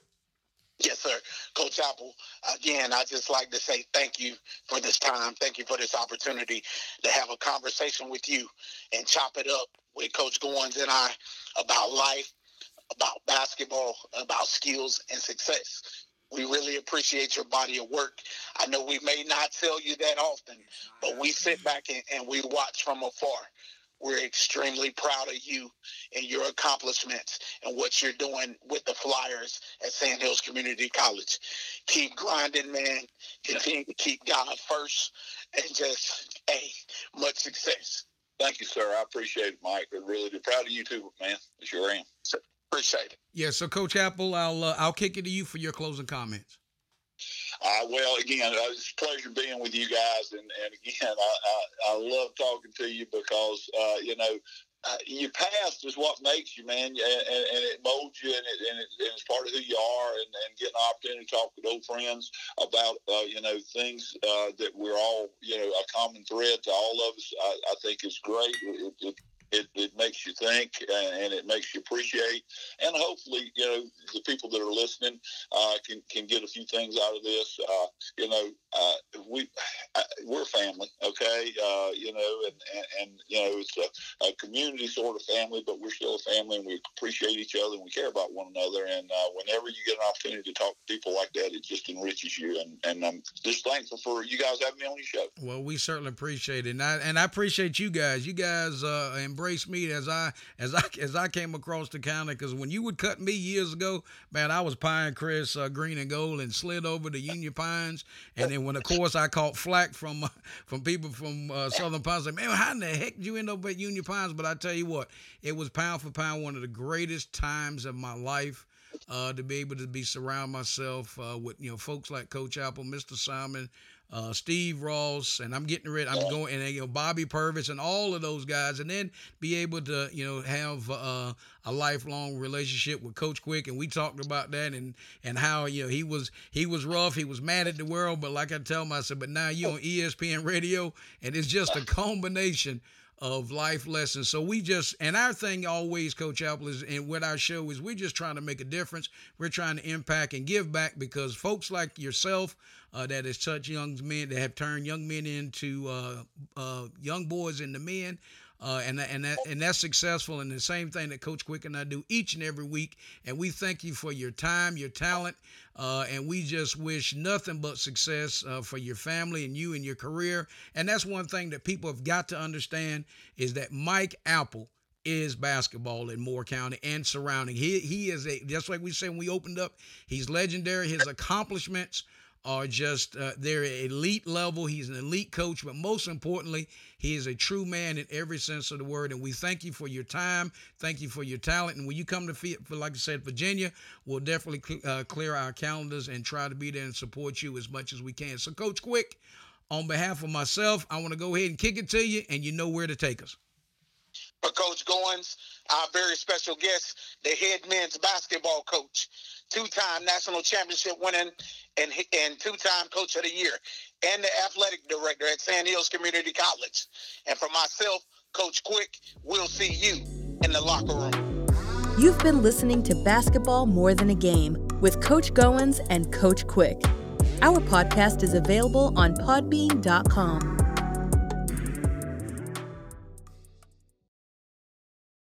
Yes, sir. Coach Apple, again, I just like to say thank you for this time. Thank you for this opportunity to have a conversation with you and chop it up with Coach Goins and I about life, about basketball, about skills and success. We really appreciate your body of work. I know we may not tell you that often, but we sit back and we watch from afar. We're extremely proud of you and your accomplishments and what you're doing with the Flyers at Sandhills Community College. Keep grinding, man. Continue to keep God first and just, much success. Thank you, sir. I appreciate it, Mike. I'm really proud of you, too, man. I sure am. So, appreciate it. Yeah, so, Coach Apple, I'll kick it to you for your closing comments. Well, again, it's a pleasure being with you guys, and again, I love talking to you because, your past is what makes you, man, and it molds you, and it's part of who you are, and getting an opportunity to talk with old friends about, things that we're all, a common thread to all of us, I think is great. It makes you think, and it makes you appreciate, and hopefully, the people that are listening can get a few things out of this. We're family, okay? It's a community sort of family, but we're still a family, and we appreciate each other, and we care about one another. And whenever you get an opportunity to talk to people like that, it just enriches you. And I'm just thankful for you guys having me on your show. Well, we certainly appreciate it, and I appreciate you guys. You guys embrace me as I came across the county, because when you would cut me years ago, man, I was Pinecrest green and gold and slid over to Union Pines, and then when of course I caught flack from people from Southern Pines, like, man, how in the heck did you end up at Union Pines? But I tell you what, it was pound for pound one of the greatest times of my life. To be able to surround myself with folks like Coach Apple, Mr. Simon, Steve Ross, and I'm getting ready. I'm going, and Bobby Purvis, and all of those guys, and then be able to have a lifelong relationship with Coach Quick, and we talked about that and how he was rough, he was mad at the world, but like I tell myself, but now you're on ESPN Radio, and it's just a combination of life lessons. So our thing always, Coach Apple, is, and with our show is, we're just trying to make a difference. We're trying to impact and give back, because folks like yourself that has touched young men, that have turned young men into young boys into men, and that's successful, and the same thing that Coach Quick and I do each and every week. And we thank you for your time, your talent, and we just wish nothing but success for your family and you and your career. And that's one thing that people have got to understand, is that Mike Apple is basketball in Moore County and surrounding. He is just like we said when we opened up, he's legendary. His accomplishments are just they're elite level. He's an elite coach, but most importantly, he is a true man in every sense of the word. And we thank you for your time. Thank you for your talent. And when you come to, like I said, Virginia, we'll definitely clear our calendars and try to be there and support you as much as we can. So, Coach Quick, on behalf of myself, I want to go ahead and kick it to you, and you know where to take us. For Coach Goins, our very special guest, the head men's basketball coach, two-time national championship winning and two-time coach of the year, and the athletic director at Sandhills Community College. And for myself, Coach Quick, we'll see you in the locker room. You've been listening to Basketball More Than a Game with Coach Goins and Coach Quick. Our podcast is available on podbean.com.